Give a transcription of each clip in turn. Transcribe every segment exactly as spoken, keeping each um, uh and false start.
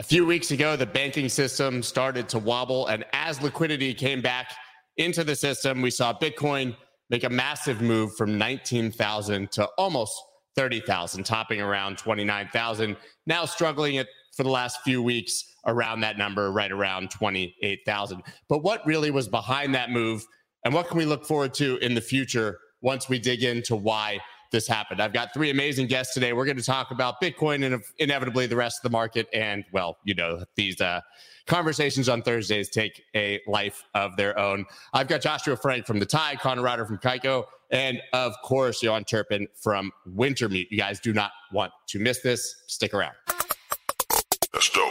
A few weeks ago, the banking system started to wobble, and as liquidity came back into the system, we saw Bitcoin make a massive move from nineteen thousand to almost thirty thousand, topping around twenty-nine thousand, now struggling at, for the last few weeks around that number, right around twenty-eight thousand. But what really was behind that move, and what can we look forward to in the future once we dig into why this happened? I've got three amazing guests today. We're going to talk about Bitcoin and inevitably the rest of the market. And, well, you know, these uh, conversations on Thursdays take a life of their own. I've got Joshua Frank from The Tie, Connor Ryder from Kaiko, and, of course, Yoann Turpin from Wintermute. You guys do not want to miss this. Stick around. Let's go.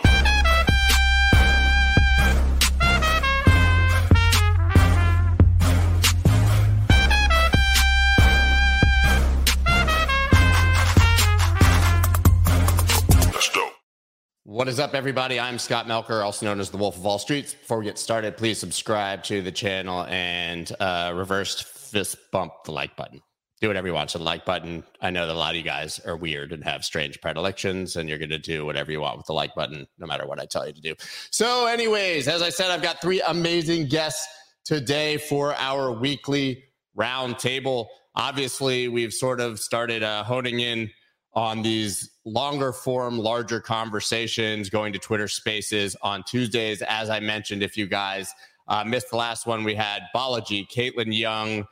What is up, everybody? I'm Scott Melker, also known as the Wolf of All Streets. Before we get started, please subscribe to the channel and uh, reverse fist bump the like button. Do whatever you want to the like button. I know that a lot of you guys are weird and have strange predilections, and you're going to do whatever you want with the like button, no matter what I tell you to do. So anyways, as I said, I've got three amazing guests today for our weekly round table. Obviously, we've sort of started uh, honing in on these longer form, larger conversations, going to Twitter Spaces on Tuesdays. As I mentioned, if you guys uh, missed the last one, we had Balaji, Caitlin Young,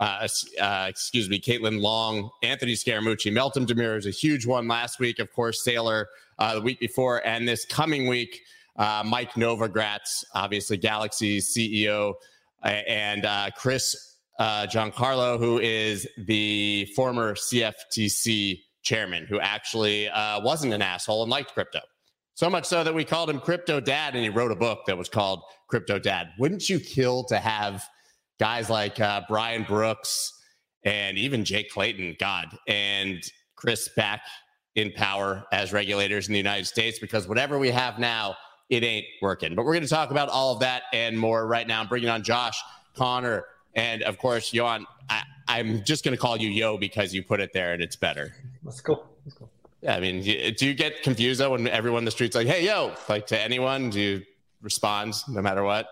uh, uh, excuse me, Caitlin Long, Anthony Scaramucci, Meltem Demir is a huge one last week, of course, Saylor uh, the week before, and this coming week, uh, Mike Novogratz, obviously Galaxy's C E O, and uh, Chris uh, Giancarlo, who is the former C F T C chairman, who actually uh, wasn't an asshole and liked crypto. So much so that we called him Crypto Dad, and he wrote a book that was called Crypto Dad. Wouldn't you kill to have guys like uh, Brian Brooks and even Jay Clayton, God, and Chris back in power as regulators in the United States? Because whatever we have now, it ain't working. But we're going to talk about all of that and more right now. I'm bringing on Josh, Connor, and, of course, Yoann. I, I'm just going to call you Yo because you put it there and it's better. That's cool. That's cool. Yeah, I mean, do you get confused, though, when everyone in the street's like, hey, yo, like to anyone? Do you respond no matter what?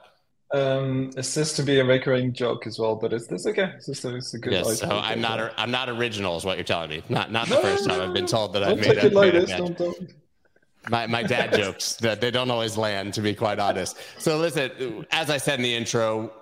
Um, it's just to be a recurring joke as well, but it's, it's okay. It's just a, it's a good yes, so I'm not, a, I'm not original is what you're telling me. Not not the no, first no, time I've been told that I've made it like this. Don't, don't. My, my dad jokes that they don't always land, to be quite honest. So listen, as I said in the intro,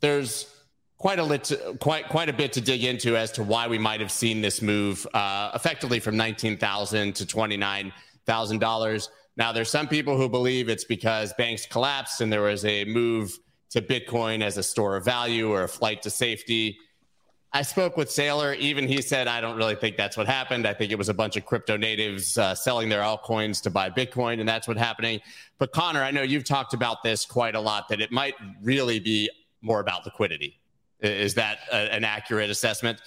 there's Quite a lit, quite quite a bit to dig into as to why we might have seen this move uh, effectively from nineteen thousand dollars to twenty-nine thousand dollars. Now, there's some people who believe it's because banks collapsed and there was a move to Bitcoin as a store of value or a flight to safety. I spoke with Saylor. Even he said, I don't really think that's what happened. I think it was a bunch of crypto natives uh, selling their altcoins to buy Bitcoin, and that's what's happening. But Connor, I know you've talked about this quite a lot, that it might really be more about liquidity. Is that a, an accurate assessment?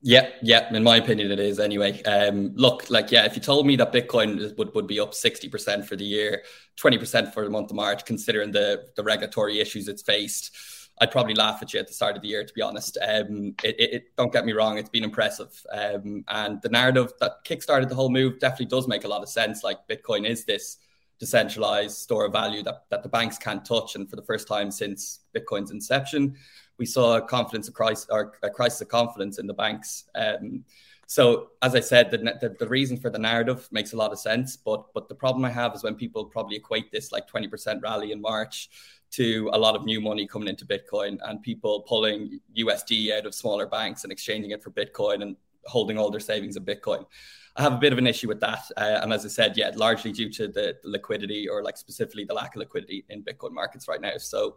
Yeah, yeah. In my opinion, it is anyway. Um, look, like, yeah, if you told me that Bitcoin would, would be up sixty percent for the year, twenty percent for the month of March, considering the, the regulatory issues it's faced, I'd probably laugh at you at the start of the year, to be honest. Um, it, it, it don't get me wrong, it's been impressive. Um, and the narrative that kickstarted the whole move definitely does make a lot of sense. Like, Bitcoin is this decentralized store of value that, that the banks can't touch. And for the first time since Bitcoin's inception, we saw a confidence of crisis, or a crisis of confidence in the banks. Um, so, as I said, the, the the reason for the narrative makes a lot of sense. But but the problem I have is when people probably equate this like twenty percent rally in March to a lot of new money coming into Bitcoin and people pulling U S D out of smaller banks and exchanging it for Bitcoin and holding all their savings in Bitcoin. I have a bit of an issue with that. Uh, and as I said, yeah, largely due to the, the liquidity, or like specifically the lack of liquidity in Bitcoin markets right now. So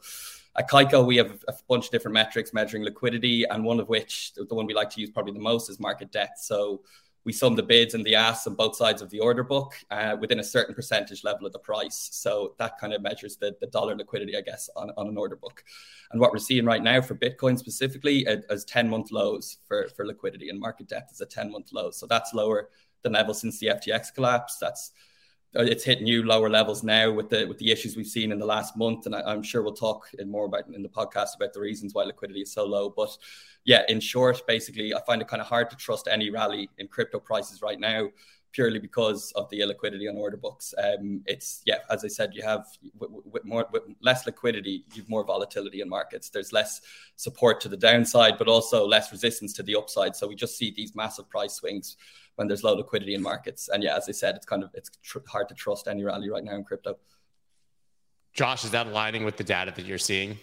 at Kaiko, we have a bunch of different metrics measuring liquidity, and one of which, the one we like to use probably the most, is market depth. So we sum the bids and the asks on both sides of the order book uh, within a certain percentage level of the price. So that kind of measures the, the dollar liquidity, I guess, on, on an order book. And what we're seeing right now for Bitcoin specifically is ten-month lows for, for liquidity, and market depth is a ten-month low. So that's lower than level since the F T X collapse. That's It's hit new lower levels now with the with the issues we've seen in the last month. And I, I'm sure we'll talk in more about in the podcast about the reasons why liquidity is so low. But yeah, in short, basically, I find it kind of hard to trust any rally in crypto prices right now purely because of the illiquidity on order books. Um, it's, yeah, as I said, you have with, with more with less liquidity, you've more volatility in markets. There's less support to the downside, but also less resistance to the upside. So we just see these massive price swings when there's low liquidity in markets. And yeah, as I said, it's kind of, it's tr- hard to trust any rally right now in crypto. Josh, is that aligning with the data that you're seeing?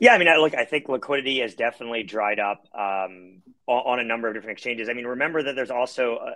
Yeah, I mean, I, look, I think liquidity has definitely dried up um, on a number of different exchanges. I mean, remember that there's also uh,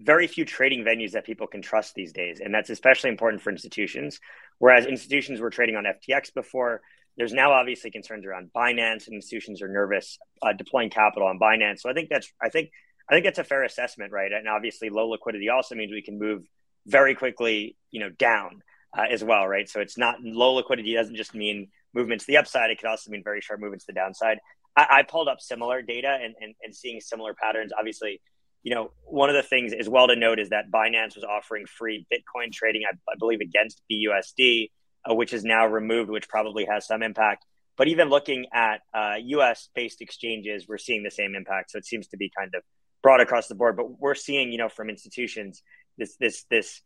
very few trading venues that people can trust these days, and that's especially important for institutions. Whereas institutions were trading on F T X before, there's now obviously concerns around Binance, and institutions are nervous uh, deploying capital on Binance. So I think that's, I think, I think that's a fair assessment, right? And obviously, low liquidity also means we can move very quickly, you know, down uh, as well, right? So it's not low liquidity doesn't just mean movements to the upside, it could also mean very sharp movements to the downside. I, I pulled up similar data and, and, and seeing similar patterns. Obviously, you know, one of the things as well to note is that Binance was offering free Bitcoin trading, I, I believe, against B U S D, uh, which is now removed, which probably has some impact. But even looking at uh, U S-based exchanges, we're seeing the same impact. So it seems to be kind of broad across the board. But we're seeing, you know, from institutions, this, this, this,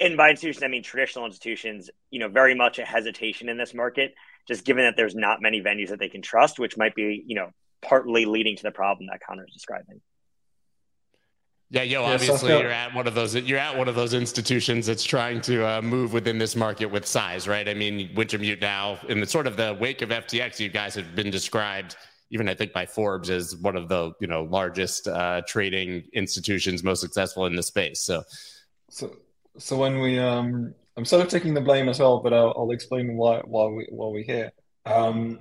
and by institutions, I mean traditional institutions, you know, very much a hesitation in this market, just given that there's not many venues that they can trust, which might be, you know, partly leading to the problem that Connor's describing. Yeah, yo, yeah, obviously so you're at one of those, you're at one of those institutions that's trying to uh, move within this market with size, right? I mean, Wintermute now, in the sort of the wake of F T X, you guys have been described, even I think by Forbes, as one of the, you know, largest uh, trading institutions, most successful in the space. So, so. So when we, um, I'm sort of taking the blame as well, but I'll, I'll explain why while we while we're here. Um,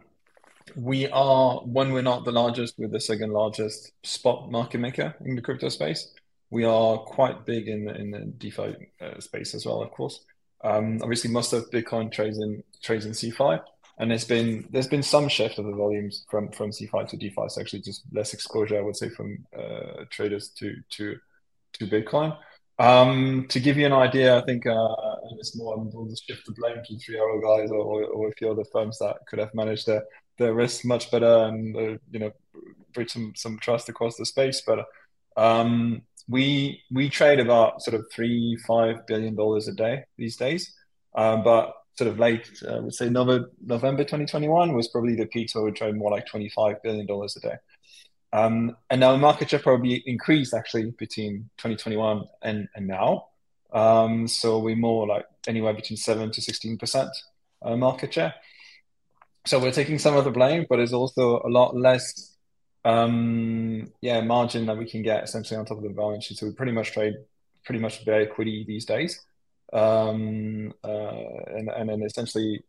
we are when we're not the largest, we're the second largest spot market maker in the crypto space. We are quite big in the, in the DeFi uh, space as well, of course. Um, obviously, most of Bitcoin trades in trades in C F I, and there's been there's been some shift of the volumes from from C F I to DeFi. So actually, just less exposure, I would say, from uh, traders to to to Bitcoin. Um, to give you an idea, I think uh, it's more, I'm just shift the blame to the three R O guys or, or, or a few other firms that could have managed their, their risk much better and, uh, you know, bridge some, some trust across the space. But um, we we trade about sort of three, five billion dollars a day these days. Um, but sort of late, I uh, would say November, November twenty twenty-one was probably the peak where we trade more like twenty-five billion dollars a day. Um, and our market share probably increased actually between twenty twenty-one and, and now. Um, so we're more like anywhere between seven to sixteen percent uh, market share. So we're taking some of the blame, but it's also a lot less um, yeah, margin that we can get essentially on top of the balance sheet. So we pretty much trade pretty much bare equity these days. Um, uh, and, and then essentially,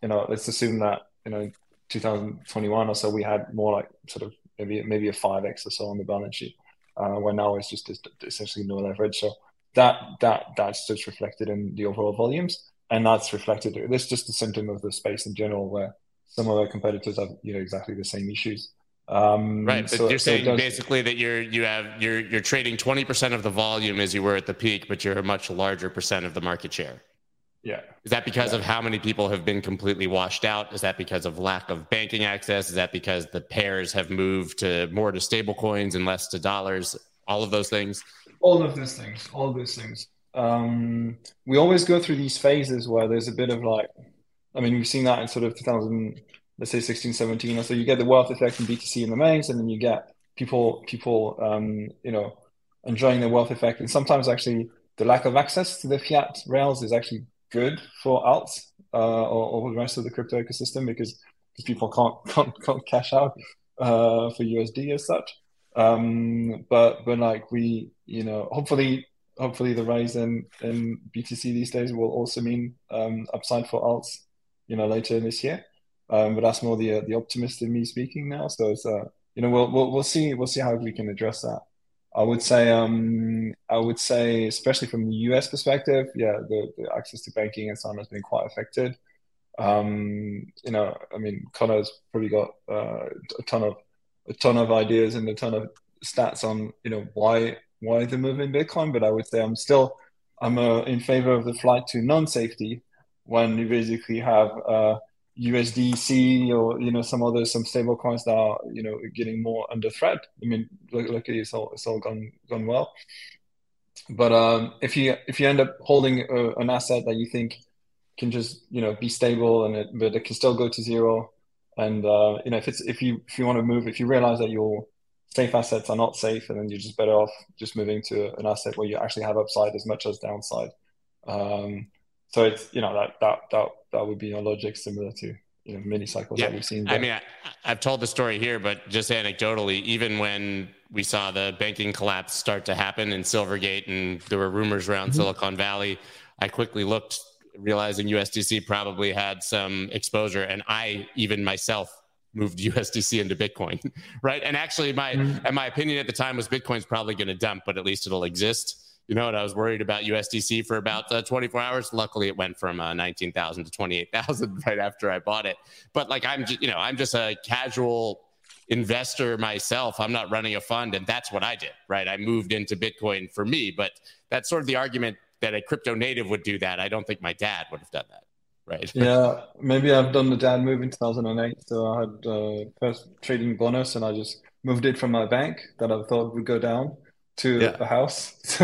you know, let's assume that, you know, two thousand twenty-one or so, we had more like sort of maybe maybe a five X or so on the balance sheet, uh, where now it's just essentially no leverage. So that that that's just reflected in the overall volumes, and that's reflected. That's just a symptom of the space in general, where some of our competitors have, you know, exactly the same issues. Um, right, but so, you're saying so does, basically that you're you have you're you're trading twenty percent of the volume as you were at the peak, but you're a much larger percent of the market share. Yeah. Is that because yeah. of how many people have been completely washed out? Is that because of lack of banking access? Is that because the pairs have moved to more to stable coins and less to dollars? All of those things? All of those things. All of those things. Um, we always go through these phases where there's a bit of like, I mean, we've seen that in sort of two thousand, let's say sixteen, seventeen. Or so you get the wealth effect in B T C and the mains, and then you get people, people, um, you know, enjoying the wealth effect. And sometimes actually the lack of access to the fiat rails is actually good for alts uh, or, or the rest of the crypto ecosystem because people can't can't, can't cash out uh, for U S D as such. Um, but but like we, you know, hopefully hopefully the rise in, in B T C these days will also mean um, upside for alts, you know, later in this year. Um, but that's more the uh, the optimist in me speaking now. So it's uh, you know we'll, we'll we'll see we'll see how we can address that. I would say, um, I would say, especially from the U S perspective, yeah, the, the access to banking and so on has been quite affected. Um, you know, I mean, Connor's probably got uh, a ton of a ton of ideas and a ton of stats on, you know, why why the move in Bitcoin. But I would say I'm still I'm uh, in favor of the flight to non-safety when you basically have uh, U S D C or, you know, some other some stable coins that are, you know, getting more under threat. I mean, luckily it's all it's all gone gone well. But um, if you if you end up holding a, an asset that you think can just you know be stable and it, but it can still go to zero, and uh, you know if it's if you if you want to move, if you realize that your safe assets are not safe, and then you're just better off just moving to an asset where you actually have upside as much as downside. Um, so it's you know that that that that would be our logic, similar to you know mini cycles yeah. that we've seen. There. I mean, I, I've told the story here, but just anecdotally, even when we saw the banking collapse start to happen in Silvergate, and there were rumors around mm-hmm. Silicon Valley, I quickly looked, realizing U S D C probably had some exposure, and I even myself moved U S D C into Bitcoin, right? And actually, my mm-hmm. and my opinion at the time was Bitcoin's probably going to dump, but at least it'll exist. You know, and I was worried about U S D C for about uh, twenty-four hours. Luckily, it went from uh, nineteen thousand to twenty-eight thousand right after I bought it. But like, I'm just, you know, I'm just a casual investor myself. I'm not running a fund, and that's what I did, right? I moved into Bitcoin for me, but that's sort of the argument that a crypto native would do that. I don't think my dad would have done that, right? Yeah, maybe I've done the dad move in two thousand eight. So I had uh, first trading bonus, and I just moved it from my bank that I thought would go down to yeah. the house.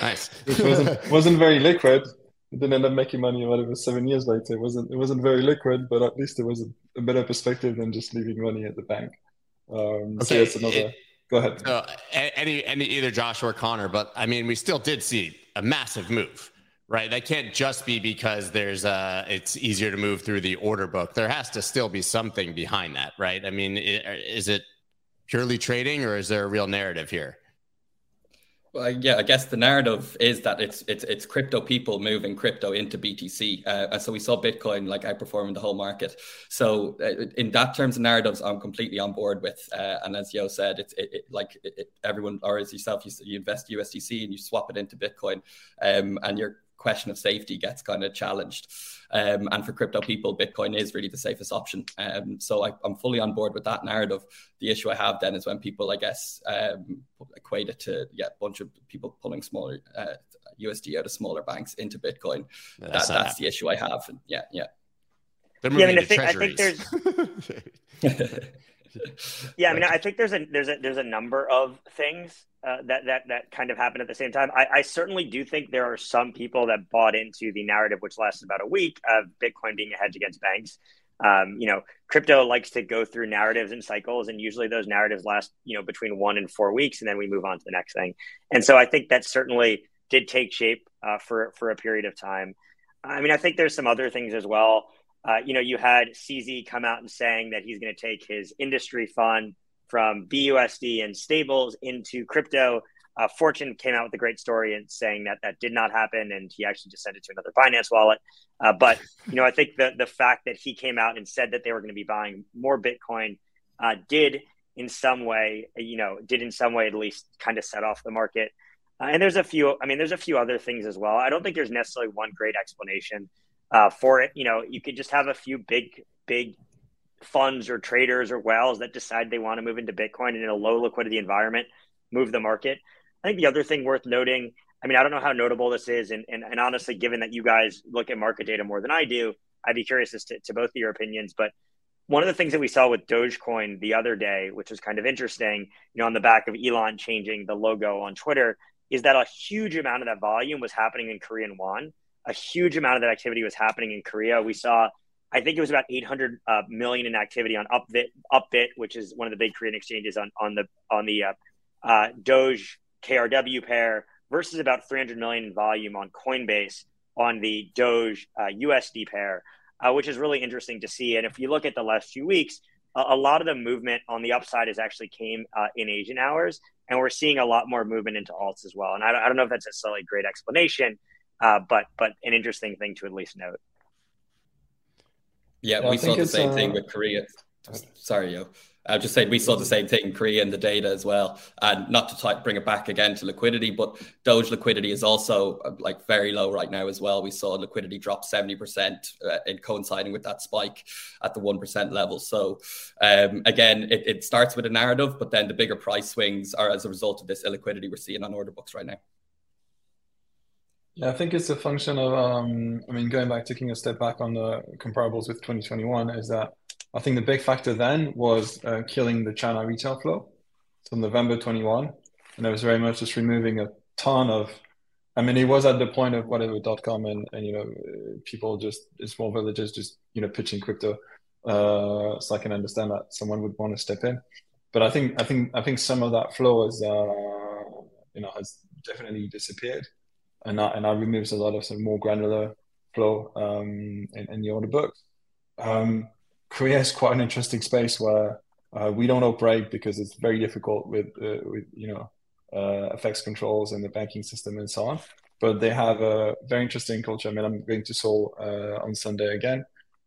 Nice. Which wasn't, wasn't very liquid. It didn't end up making money whatever seven years later. It wasn't it wasn't very liquid, but at least it was a, a better perspective than just leaving money at the bank. Um okay. So that's another it, go ahead. Uh, any any either Joshua or Connor, but I mean we still did see a massive move, right? That can't just be because there's uh it's easier to move through the order book. There has to still be something behind that, right? I mean, is it purely trading or is there a real narrative here? Well, yeah, I guess the narrative is that it's it's it's crypto people moving crypto into B T C. Uh, and so we saw Bitcoin like outperforming the whole market. So uh, in that terms of narratives, I'm completely on board with. Uh, and as Yo said, it's it, it, like it, it, everyone or as yourself, you, you invest U S D C and you swap it into Bitcoin um, and your question of safety gets kind of challenged. Um, and for crypto people, Bitcoin is really the safest option. Um, so I, I'm fully on board with that narrative. The issue I have then is when people, I guess, um, equate it to yeah, a bunch of people pulling smaller uh, U S D out of smaller banks into Bitcoin. No, that's that, that's the issue I have. And yeah, yeah. They're moving yeah, I mean, I think, I think there's. yeah, I mean, I think there's a there's a there's a number of things uh, that that that kind of happened at the same time. I, I certainly do think there are some people that bought into the narrative, which lasted about a week, of Bitcoin being a hedge against banks. Um, you know, crypto likes to go through narratives and cycles, and usually those narratives last, you know, between one and four weeks, and then we move on to the next thing. And so I think that certainly did take shape uh, for, for a period of time. I mean, I think there's some other things as well. Uh, you know, you had C Z come out and saying that he's going to take his industry fund from B U S D and stables into crypto. Uh, Fortune came out with a great story and saying that that did not happen, and he actually just sent it to another Binance wallet. Uh, but you know, I think the the fact that he came out and said that they were going to be buying more Bitcoin uh, did, in some way, you know, did in some way at least kind of set off the market. Uh, and there's a few, I mean, there's a few other things as well. I don't think there's necessarily one great explanation uh, for it. You know, you could just have a few big, big funds or traders or whales that decide they want to move into Bitcoin, and in a low liquidity environment, move the market. I think the other thing worth noting, I mean, I don't know how notable this is. And, and, and honestly, given that you guys look at market data more than I do, I'd be curious as to, to both of your opinions. But one of the things that we saw with Dogecoin the other day, which was kind of interesting, you know, on the back of Elon changing the logo on Twitter, is that a huge amount of that volume was happening in Korean won. A huge amount of that activity was happening in Korea. We saw, I think it was about eight hundred uh, million in activity on Upbit, Upbit, which is one of the big Korean exchanges on, on the, on the uh, uh, Doge K R W pair, versus about three hundred million in volume on Coinbase on the Doge uh, U S D pair, uh, which is really interesting to see. And if you look at the last few weeks, a, a lot of the movement on the upside has actually came uh, in Asian hours, and we're seeing a lot more movement into alts as well. And I don't, I don't know if that's necessarily a great explanation, uh, but but an interesting thing to at least note. Yeah, yeah we saw the same uh... thing with Korea. Sorry, yo. I was just saying we saw the same thing in Korea and the data as well. And not to type, bring it back again to liquidity, but Doge liquidity is also like very low right now as well. We saw liquidity drop seventy percent uh, and coinciding with that spike at the one percent level. So um, again, it, it starts with a narrative, but then the bigger price swings are as a result of this illiquidity we're seeing on order books right now. Yeah, I think it's a function of, um, I mean, going back, taking a step back on the comparables with twenty twenty-one is that I think the big factor then was uh, killing the China retail flow. So November twenty-one, and it was very much just removing a ton of, I mean, it was at the point of whatever dot com and, and, you know, people just, small villagers just, you know, pitching crypto. Uh, so I can understand that someone would want to step in. But I think, I think, I think some of that flow is, uh, you know, has definitely disappeared. And that, and that removes a lot of some more granular flow um, in, in the order book. Um, Korea is quite an interesting space where uh, we don't operate because it's very difficult with, uh, with you know, uh, F X controls and the banking system and so on. But they have a very interesting culture. I mean, I'm going to Seoul uh, on Sunday again,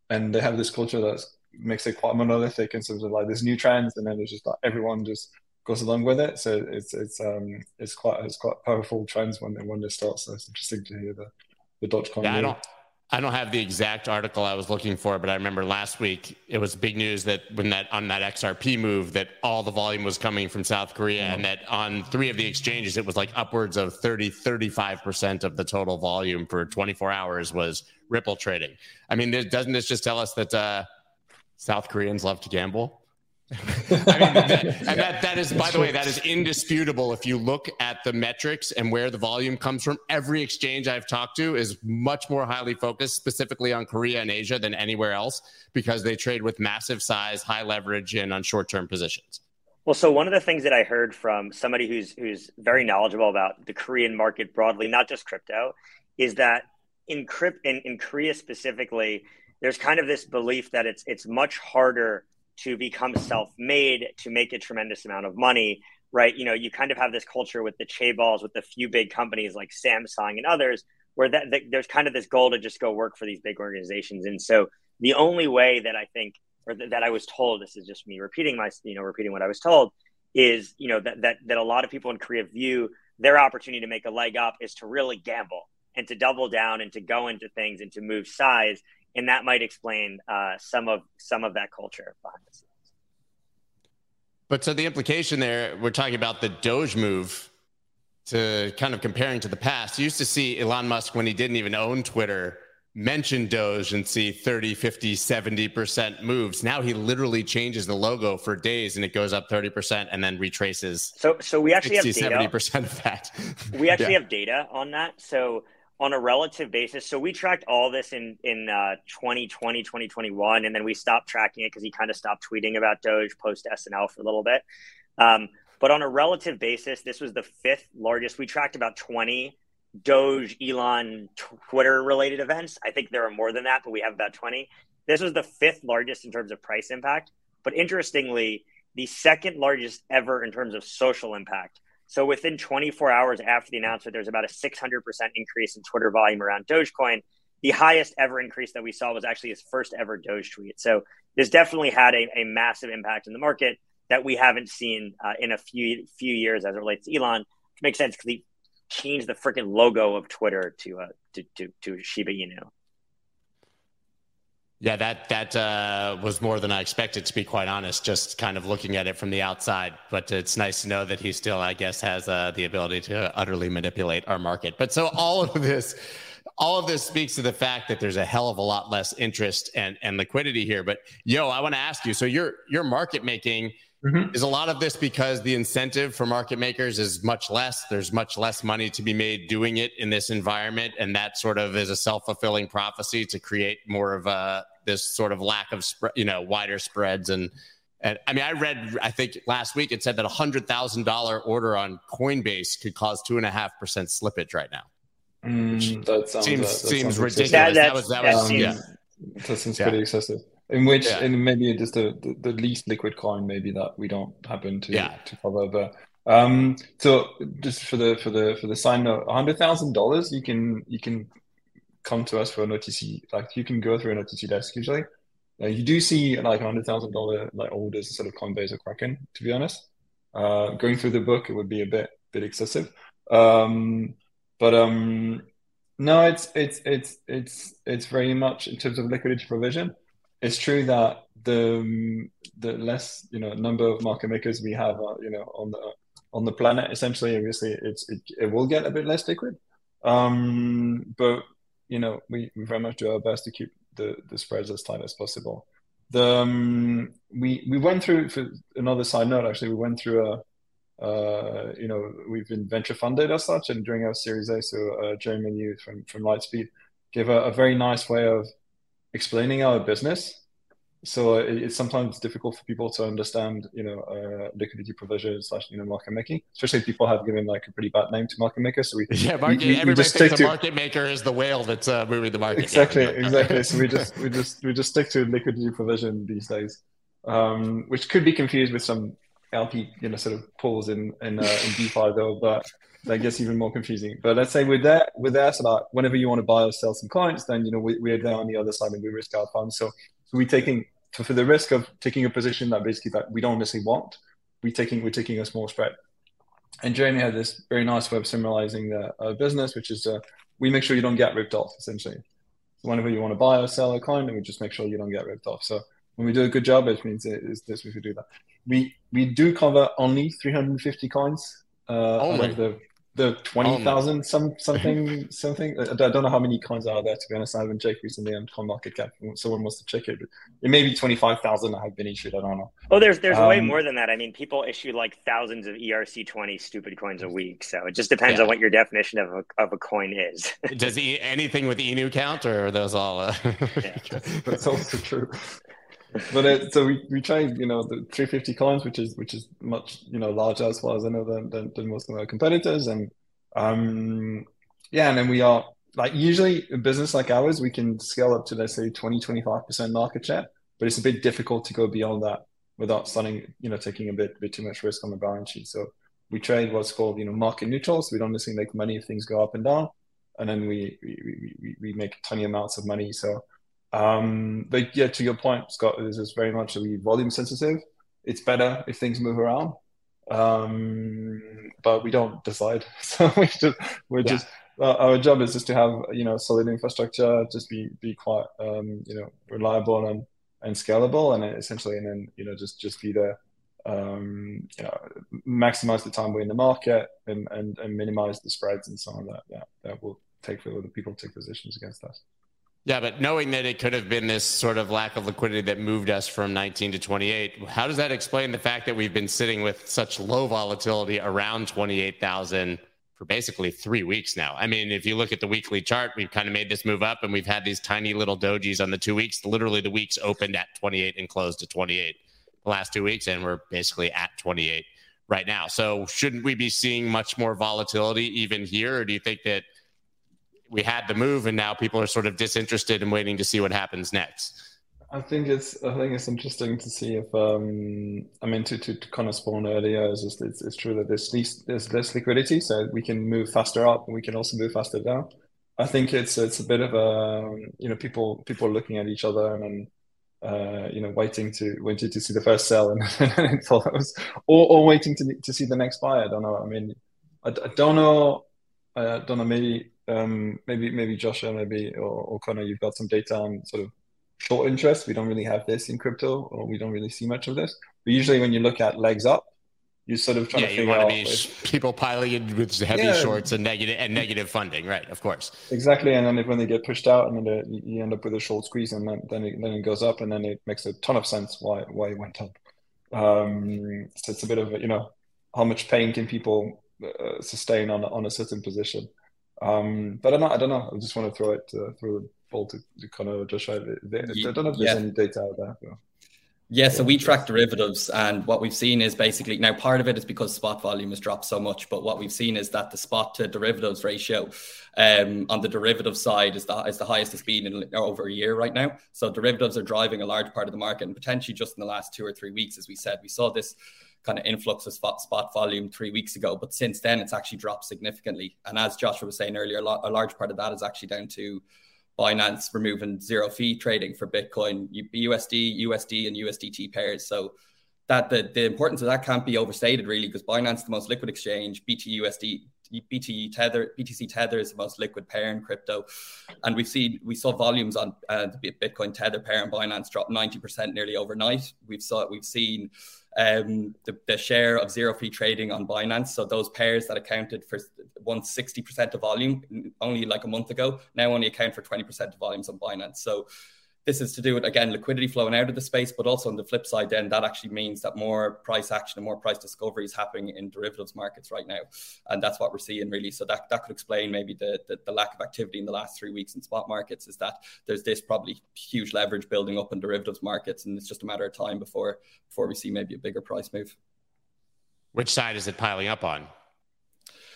and they have this culture that makes it quite monolithic in terms of like there's new trends, and then there's just like everyone just goes along with it. So it's it's um it's quite it's quite powerful trends when they when they start. So it's interesting to hear the the Dogecoin. Yeah, I don't I don't have the exact article I was looking for, but I remember last week it was big news that when that on that X R P move that all the volume was coming from South Korea, mm-hmm. and that on three of the exchanges it was like upwards of thirty, thirty-five percent of the total volume for twenty-four hours was Ripple trading. I mean, this, doesn't this just tell us that uh, South Koreans love to gamble? I mean, that, and that, that is, by the way, that is indisputable. If you look at the metrics and where the volume comes from, every exchange I've talked to is much more highly focused specifically on Korea and Asia than anywhere else because they trade with massive size, high leverage, and on short-term positions. Well, so one of the things that I heard from somebody who's who's very knowledgeable about the Korean market broadly, not just crypto, is that in, crypt, in, in Korea specifically, there's kind of this belief that it's it's much harder to become self-made, to make a tremendous amount of money, right? You know, you kind of have this culture with the chaeballs, with the few big companies like Samsung and others, where that, that there's kind of this goal to just go work for these big organizations. And so the only way that I think, or th- that I was told, this is just me repeating my, you know, repeating what I was told, is, you know, that that that a lot of people in Korea view their opportunity to make a leg up is to really gamble and to double down and to go into things and to move size. And that might explain uh, some of some of that culture behind the scenes. But so the implication there, we're talking about the Doge move to kind of comparing to the past. You used to see Elon Musk when he didn't even own Twitter mention Doge and see thirty, fifty, seventy percent moves. Now he literally changes the logo for days and it goes up thirty percent and then retraces. So so we actually sixty, have data. seventy percent of that. We actually yeah. have data on that. So on a relative basis, so we tracked all this in in uh, twenty twenty, twenty twenty-one, and then we stopped tracking it because he kind of stopped tweeting about Doge post S N L for a little bit. Um, but on a relative basis, this was the fifth largest. We tracked about twenty Doge, Elon, Twitter related events. I think there are more than that, but we have about twenty. This was the fifth largest in terms of price impact. But interestingly, the second largest ever in terms of social impact. So within twenty-four hours after the announcement, there's about a six hundred percent increase in Twitter volume around Dogecoin. The highest ever increase that we saw was actually his first ever Doge tweet. So this definitely had a, a massive impact in the market that we haven't seen uh, in a few few years as it relates to Elon. Which makes sense because he changed the freaking logo of Twitter to uh, to, to to Shiba Inu. Yeah, that that uh, was more than I expected, to be quite honest, just kind of looking at it from the outside. But it's nice to know that he still, I guess, has uh, the ability to utterly manipulate our market. But so all of this, all of this speaks to the fact that there's a hell of a lot less interest and, and liquidity here. But, yo, I want to ask you, so your your market making, mm-hmm. is a lot of this because the incentive for market makers is much less. There's much less money to be made doing it in this environment. And that sort of is a self-fulfilling prophecy to create more of a, this sort of lack of, sp- you know, wider spreads. And, and I mean, I read, I think last week it said that a one hundred thousand dollars order on Coinbase could cause two and a half percent slippage right now. Mm, that sounds, seems, uh, that seems ridiculous. That, that, that was, that, that was, seems, yeah. That seems pretty yeah. excessive. In which, yeah. and maybe just the, the, the least liquid coin, maybe that we don't happen to, yeah. to cover. But um, so just for the for the for the sign note, a hundred thousand dollars, you can you can come to us for an O T C. Like you can go through an O T C desk usually. Now, you do see like a hundred thousand dollar like orders instead of Coinbase or Kraken. To be honest, uh, going through the book, it would be a bit bit excessive. Um, but um, no, it's it's it's it's it's very much in terms of liquidity provision. It's true that the the less you know number of market makers we have, uh, you know, on the on the planet, essentially, obviously, it's it, it will get a bit less liquid. Um, but you know, we, we very much do our best to keep the, the spreads as tight as possible. The um, we we went through for another side note. Actually, we went through a uh, you know, we've been venture funded as such, and during our Series A, so uh, Jeremy Liu from, from Lightspeed gave a, a very nice way of explaining our business. So it, it's sometimes difficult for people to understand, you know, uh, liquidity provision slash, you know, market making, especially if people have given like a pretty bad name to market maker. So we, yeah, market, we, we, everybody we just thinks a market to... maker is the whale that's uh, moving the market. Exactly, exactly. So we just we just we just stick to liquidity provision these days, um, which could be confused with some L P, you know, sort of pulls in in, uh, in DeFi though, but that gets even more confusing. But let's say we're there, we're there. So that whenever you want to buy or sell some clients, then you know we, we're there on the other side and we risk our funds. So, so we're taking. So for the risk of taking a position that basically that we don't necessarily want, we're taking, we're taking a small spread. And Jeremy had this very nice way of summarizing the uh, business, which is uh, we make sure you don't get ripped off, essentially. So whenever you want to buy or sell a client, we just make sure you don't get ripped off. So when we do a good job, it means it is this, we could do that. We we do cover only three hundred fifty coins uh, out of the, the twenty thousand some, something, something. I don't know how many coins are there, to be honest. I haven't checked recently on CoinMarketCap. Someone wants to check it, but it may be twenty-five thousand that have been issued. I don't know. Oh, there's there's um, way more than that. I mean, people issue like thousands of E R C twenty stupid coins a week. So it just depends yeah. on what your definition of a, of a coin is. Does e- anything with E N U count, or are those all? Uh... yeah. That's also true. But it, so we, we tried, you know, the three hundred fifty coins, which is which is much, you know, larger as far as I know than, than, than most of our competitors. And um, yeah, and then we are like usually a business like ours, we can scale up to, let's say, twenty, twenty-five percent market share. But it's a bit difficult to go beyond that without starting, you know, taking a bit, bit too much risk on the balance sheet. So we trade what's called, you know, market neutral. So we don't necessarily make money if things go up and down. And then we we, we, we make tiny amounts of money. So. Um, but yeah, to your point, Scott, this is very much really volume sensitive. It's better if things move around, um, but we don't decide. So we just, we're yeah. just uh, our job is just to have, you know, solid infrastructure, just be be quite um, you know, reliable and, and scalable, and essentially, and then you know just just be there, um, you know, maximize the time we're in the market and, and, and minimize the spreads and so on that that, that will take for the people to take positions against us. Yeah, but knowing that it could have been this sort of lack of liquidity that moved us from nineteen to twenty-eight, how does that explain the fact that we've been sitting with such low volatility around twenty-eight thousand for basically three weeks now? I mean, if you look at the weekly chart, we've kind of made this move up, and we've had these tiny little dojis on the two weeks. Literally, the weeks opened at twenty-eight and closed at twenty-eight the last two weeks, and we're basically at twenty-eight right now. So shouldn't we be seeing much more volatility even here, or do you think that we had the move and now people are sort of disinterested and waiting to see what happens next? I think it's, I think it's interesting to see if, um, I mean, to, to, to kind of spawn earlier, it's just, it's, it's true that there's least, there's less liquidity, so we can move faster up and we can also move faster down. I think it's, it's a bit of a, you know, people, people looking at each other and, and uh, you know, waiting to, waiting to see the first sell and, and it follows, or, or waiting to, to see the next buy. I don't know. I mean, I, I don't know. I don't know. Maybe, Um, maybe, maybe Joshua, maybe or, or Connor, you've got some data on sort of short interest. We don't really have this in crypto, or we don't really see much of this. But usually, when you look at legs up, you're sort of trying yeah, to figure out. Yeah, you want to be if... people piling in with heavy yeah. shorts and negative and negative funding, right? Of course. Exactly, and then if, when they get pushed out, and then you end up with a short squeeze, and then then it, then it goes up, and then it makes a ton of sense why why it went up. Um, so it's a bit of a, you know, how much pain can people uh, sustain on on a certain position. Um, but I'm not, I don't know. I just want to throw it uh, throw the ball to, to Connor, Joshua. I don't know if there's yeah. any data out there. So. Yeah, so we track derivatives, and what we've seen is basically, now part of it is because spot volume has dropped so much, but what we've seen is that the spot to derivatives ratio um, on the derivative side is the, is the highest it's been in over a year right now. So derivatives are driving a large part of the market, and potentially just in the last two or three weeks, as we said, we saw this kind of influx of spot, spot volume three weeks ago. But since then, it's actually dropped significantly. And as Joshua was saying earlier, a, lot, a large part of that is actually down to Binance removing zero fee trading for Bitcoin, U S D, U S D and U S D T pairs. So that the, the importance of that can't be overstated, really, because Binance is the most liquid exchange, B T U S D, B T C Tether is the most liquid pair in crypto. And we've seen, we saw volumes on uh, the Bitcoin Tether pair and Binance drop ninety percent nearly overnight. We've saw, we've seen um, the, the share of zero fee trading on Binance. So those pairs that accounted for once sixty percent of volume only like a month ago, now only account for twenty percent of volumes on Binance. So This is to do with, again, liquidity flowing out of the space, but also on the flip side, then that actually means that more price action and more price discovery is happening in derivatives markets right now. And that's what we're seeing, really. So that, that could explain maybe the, the, the lack of activity in the last three weeks in spot markets, is that there's this probably huge leverage building up in derivatives markets. And it's just a matter of time before, before we see maybe a bigger price move. Which side is it piling up on?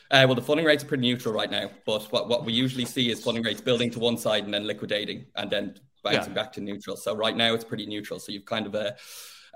Uh, well, the funding rates are pretty neutral right now. But what, what we usually see is funding rates building to one side and then liquidating and then bouncing yeah. back to neutral. So right now it's pretty neutral. So you've kind of a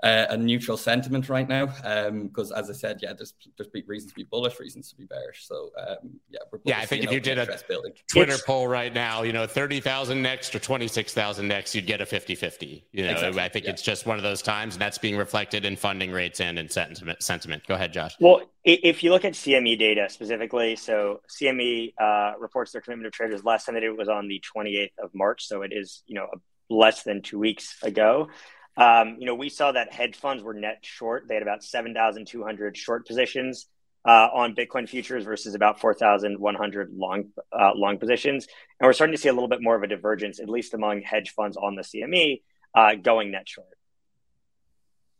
a, a neutral sentiment right now. Because um, as I said, yeah, there's there's reasons to be bullish, reasons to be bearish. So um, yeah, we're yeah. I think if you did a building. Twitter Which, poll right now, you know, thirty thousand next or twenty-six thousand next, you'd get a fifty-fifty. You know, exactly. I think yeah. it's just one of those times, and that's being reflected in funding rates and in sentiment. Sentiment. Go ahead, Josh. Well, if you look at C M E data specifically, so C M E uh, reports their commitment of traders. Last time they did it was on the twenty-eighth of March. So it is, you know, less than two weeks ago. Um, you know, we saw that hedge funds were net short. They had about seven thousand two hundred short positions uh, on Bitcoin futures versus about four thousand one hundred long, uh, long positions. And we're starting to see a little bit more of a divergence, at least among hedge funds on the C M E, uh, going net short.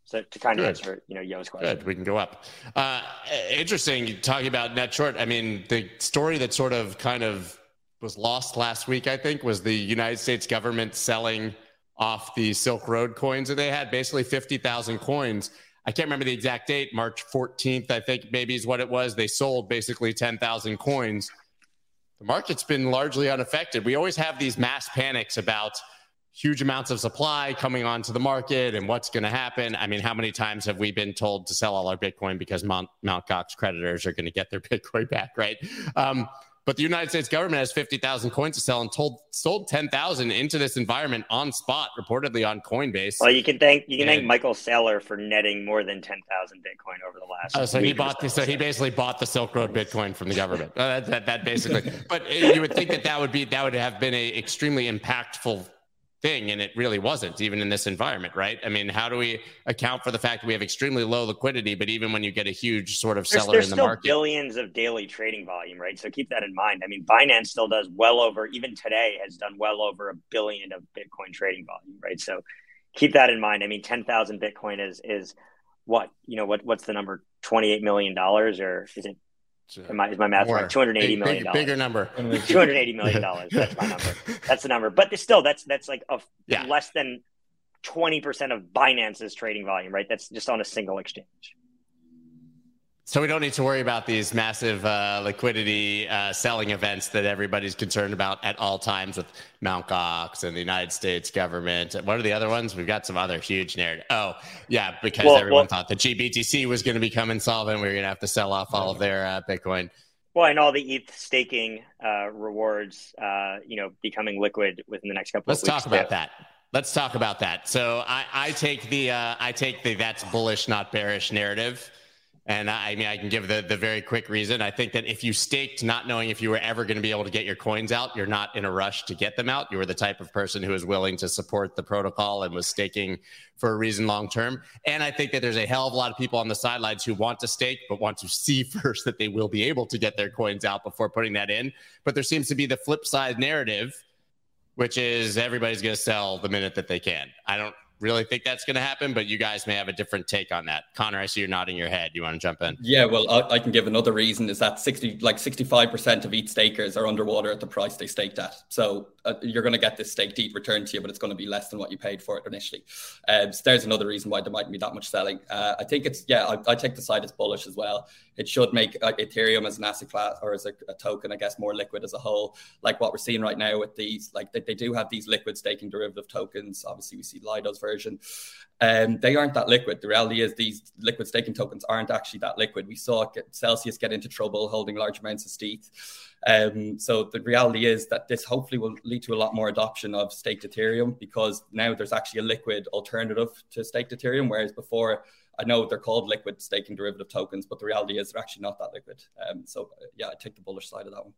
So to kind of Good. answer, you know, Yo's question. Good. We can go up. Uh, interesting, talking about net short. I mean, the story that sort of kind of was lost last week, I think, was the United States government selling off the Silk Road coins that they had, basically fifty thousand coins. I can't remember the exact date, March fourteenth, I think maybe is what it was. They sold basically ten thousand coins. The market's been largely unaffected. We always have these mass panics about huge amounts of supply coming onto the market and what's going to happen. I mean, how many times have we been told to sell all our Bitcoin because Mount. Gox creditors are going to get their Bitcoin back, right? Um, but the United States government has fifty thousand coins to sell and told, sold ten thousand into this environment on spot, reportedly on Coinbase. Well, you can thank you can and, thank Michael Saylor for netting more than ten thousand Bitcoin over the last. Oh, so week he bought this. So, so he basically bought the Silk Road Bitcoin from the government. uh, that, that, that basically. But it, you would think that that would be that would have been a extremely impactful thing, and it really wasn't, even in this environment, right? I mean, how do we account for the fact that we have extremely low liquidity, but even when you get a huge sort of there's, seller there's in the market, there's still billions of daily trading volume, right? So keep that in mind. I mean, Binance still does well over, even today, has done well over a billion of Bitcoin trading volume, right? So keep that in mind. I mean, ten thousand Bitcoin is is what, you know, what what's the number? twenty-eight million dollars, or is it? Am I, is my math right? two hundred eighty million dollars. Big, bigger number. two hundred eighty million dollars. That's my number. That's the number. But still, that's that's like a, yeah. less than twenty percent of Binance's trading volume, right? That's just on a single exchange. So we don't need to worry about these massive uh, liquidity uh, selling events that everybody's concerned about at all times with Mount. Gox and the United States government. What are the other ones? We've got some other huge narrative. Oh, yeah, because well, everyone well, thought that G B T C was going to become insolvent. We were going to have to sell off all of their uh, Bitcoin. Well, and all the E T H staking uh, rewards, uh, you know, becoming liquid within the next couple Let's of weeks. Let's talk about that. Let's talk about that. So I, I take the uh, I take the that's bullish, not bearish narrative. And I mean, I can give the, the very quick reason. I think that if you staked not knowing if you were ever going to be able to get your coins out, you're not in a rush to get them out. You were the type of person who is willing to support the protocol and was staking for a reason long term. And I think that there's a hell of a lot of people on the sidelines who want to stake, but want to see first that they will be able to get their coins out before putting that in. But there seems to be the flip side narrative, which is everybody's going to sell the minute that they can. I don't really think that's going to happen, but you guys may have a different take on that. Connor, I see you're nodding your head. You want to jump in? Yeah, well, I, I can give another reason is that sixty, like sixty-five percent of E T H stakers are underwater at the price they staked at. So uh, you're going to get this staked E T H returned to you, but it's going to be less than what you paid for it initially. Um, so there's another reason why there mightn't be that much selling. Uh, I think it's, yeah, I, I take the side as bullish as well. It should make uh, Ethereum as an asset class or as a, a token, I guess, more liquid as a whole. Like what we're seeing right now with these, like they, they do have these liquid staking derivative tokens. Obviously, we see Lido's version. version. Um, they aren't that liquid. The reality is these liquid staking tokens aren't actually that liquid. We saw Celsius get into trouble holding large amounts of E T H. Um, so the reality is that this hopefully will lead to a lot more adoption of staked Ethereum, because now there's actually a liquid alternative to staked Ethereum, whereas before, I know they're called liquid staking derivative tokens, but the reality is they're actually not that liquid. Um, so yeah, I take the bullish side of that one.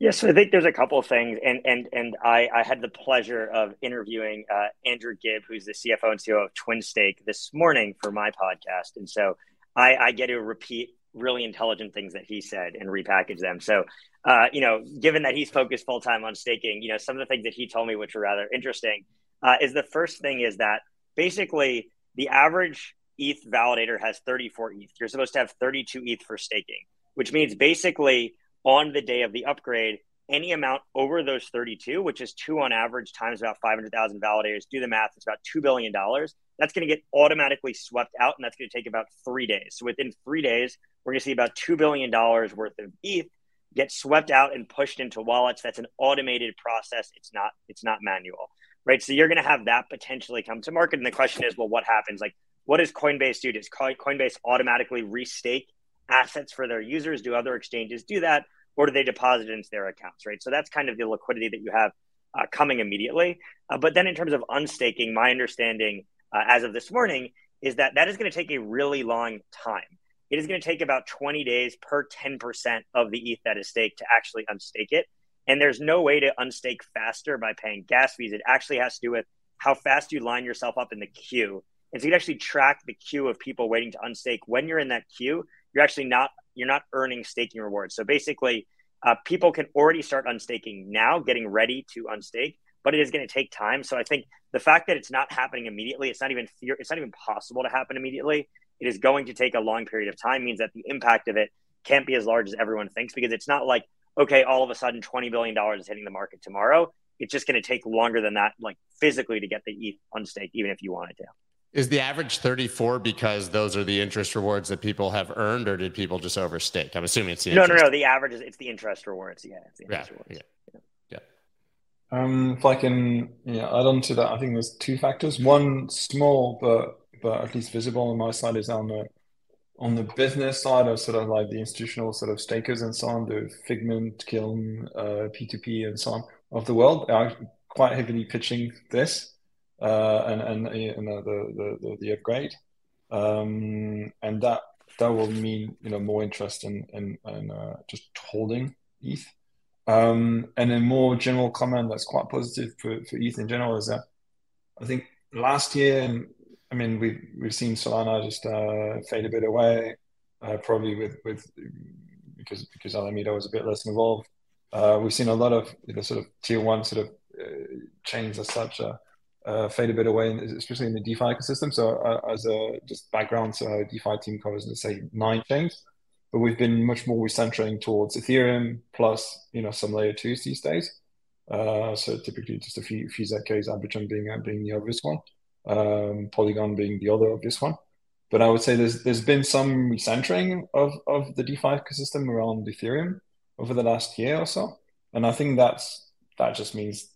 Yes, I think there's a couple of things, and and and I, I had the pleasure of interviewing uh, Andrew Gibb, who's the C F O and C O O of TwinStake, this morning for my podcast, and so I, I get to repeat really intelligent things that he said and repackage them. So, uh, you know, given that he's focused full time on staking, you know, some of the things that he told me, which are rather interesting, uh, is the first thing is that basically the average E T H validator has thirty-four E T H. You're supposed to have thirty-two E T H for staking, which means basically on the day of the upgrade, any amount over those thirty-two, which is two on average times about five hundred thousand validators, do the math, it's about two billion dollars. That's going to get automatically swept out, and that's going to take about three days. So within three days, we're going to see about two billion dollars worth of E T H get swept out and pushed into wallets. That's an automated process. It's not, it's not manual, right? So you're going to have that potentially come to market. And the question is, well, what happens? Like, what does Coinbase do? Does Coinbase automatically restake assets for their users? Do other exchanges do that? Or do they deposit into their accounts, right? So that's kind of the liquidity that you have uh, coming immediately. Uh, but then in terms of unstaking, my understanding uh, as of this morning is that that is going to take a really long time. It is going to take about twenty days per ten percent of the E T H that is staked to actually unstake it. And there's no way to unstake faster by paying gas fees. It actually has to do with how fast you line yourself up in the queue. And so you can actually track the queue of people waiting to unstake. When you're in that queue, you're actually not You're not earning staking rewards. So basically, uh, people can already start unstaking now, getting ready to unstake, but it is going to take time. So I think the fact that it's not happening immediately, it's not even it's not even possible to happen immediately. It is going to take a long period of time, means that the impact of it can't be as large as everyone thinks, because it's not like, okay, all of a sudden twenty billion dollars is hitting the market tomorrow. It's just going to take longer than that, like physically, to get the E T H unstaked, even if you wanted to. Is the average thirty-four because those are the interest rewards that people have earned, or did people just overstake? I'm assuming it's the no, interest. No, no, no. The average is it's the interest rewards. Yeah, it's the interest yeah, rewards. Yeah, yeah. Um, if I can yeah, add on to that, I think there's two factors. One small, but but at least visible on my side, is on the on the business side of sort of like the institutional sort of stakers and so on, the Figment, Kiln, uh, P two P, and so on of the world are quite heavily pitching this. Uh, and and you know, the, the, the upgrade, um, and that that will mean you know more interest in in, in uh, just holding E T H. Um, and a more general comment that's quite positive for, for E T H in general is that I think last year, and I mean we've we've seen Solana just uh, fade a bit away, uh, probably with with because because Alameda was a bit less involved. Uh, we've seen a lot of you know, sort of tier one sort of uh, chains as such. Uh, Uh, fade a bit away, especially in the DeFi ecosystem. So uh, as a just background, so our DeFi team covers, let's say, nine chains, but we've been much more centering towards Ethereum plus, you know, some layer twos these days. Uh, so typically just a few, few Z Ks, Arbitrum being, being the obvious one, um, Polygon being the other obvious one. But I would say there's there's been some recentering of, of the DeFi ecosystem around Ethereum over the last year or so. And I think that's that just means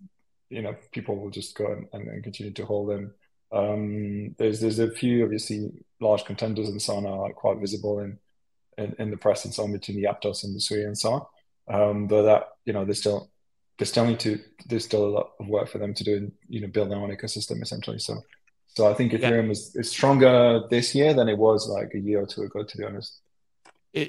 you know, people will just go and, and continue to hold them. Um, there's there's a few obviously large contenders and so on are quite visible in, in, in the press and so on, between the Aptos and the Sui and so on. Um, but that you know, there's still there's still need to there's still a lot of work for them to do and you know build their own ecosystem essentially. So so I think Ethereum yeah. is, is stronger this year than it was like a year or two ago, to be honest.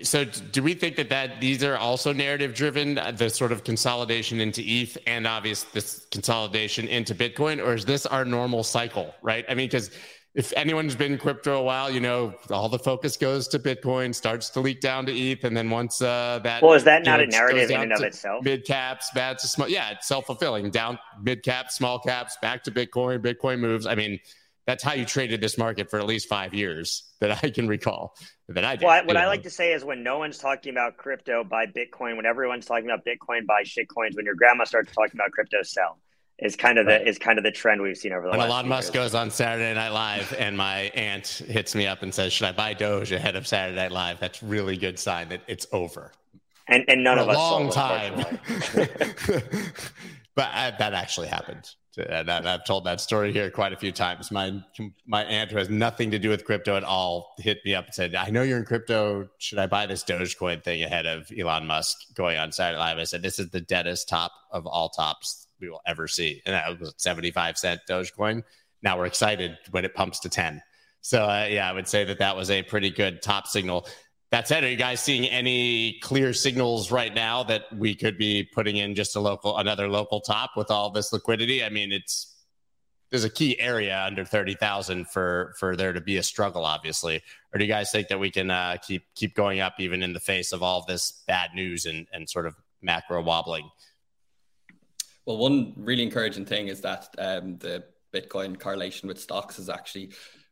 So do we think that, that these are also narrative driven, the sort of consolidation into E T H and obvious this consolidation into Bitcoin, or is this our normal cycle, right? I mean, because if anyone's been in crypto a while, you know, all the focus goes to Bitcoin, starts to leak down to E T H. And then once uh, that... Well, is that not know, a narrative in and of itself? Mid caps, bad to small. Yeah, it's self-fulfilling. Down mid caps, small caps, back to Bitcoin, Bitcoin moves. I mean... That's how you traded this market for at least five years that I can recall that I did. Well, what I like to say is when no one's talking about crypto, buy Bitcoin. When everyone's talking about Bitcoin, buy shitcoins. When your grandma starts talking about crypto, sell. Is kind of the right. is kind of the trend we've seen over the when last. When Elon Musk goes on Saturday Night Live and my aunt hits me up and says, "Should I buy Doge ahead of Saturday Night Live?" That's a really good sign that it's over. And and none for of a us. A long time. But I, that actually happened. And I've told that story here quite a few times. My my aunt, who has nothing to do with crypto at all, hit me up and said, "I know you're in crypto. Should I buy this Dogecoin thing ahead of Elon Musk going on Saturday Night Live?" I said, "This is the deadest top of all tops we will ever see." And that was seventy-five cent Dogecoin. Now we're excited when it pumps to ten. So uh, yeah, I would say that that was a pretty good top signal. That said, are you guys seeing any clear signals right now that we could be putting in just a local, another local top with all this liquidity? I mean, it's there's a key area under thirty thousand for for there to be a struggle, obviously. Or do you guys think that we can uh, keep keep going up even in the face of all of this bad news and, and sort of macro wobbling? Well, one really encouraging thing is that um, the Bitcoin correlation with stocks is actually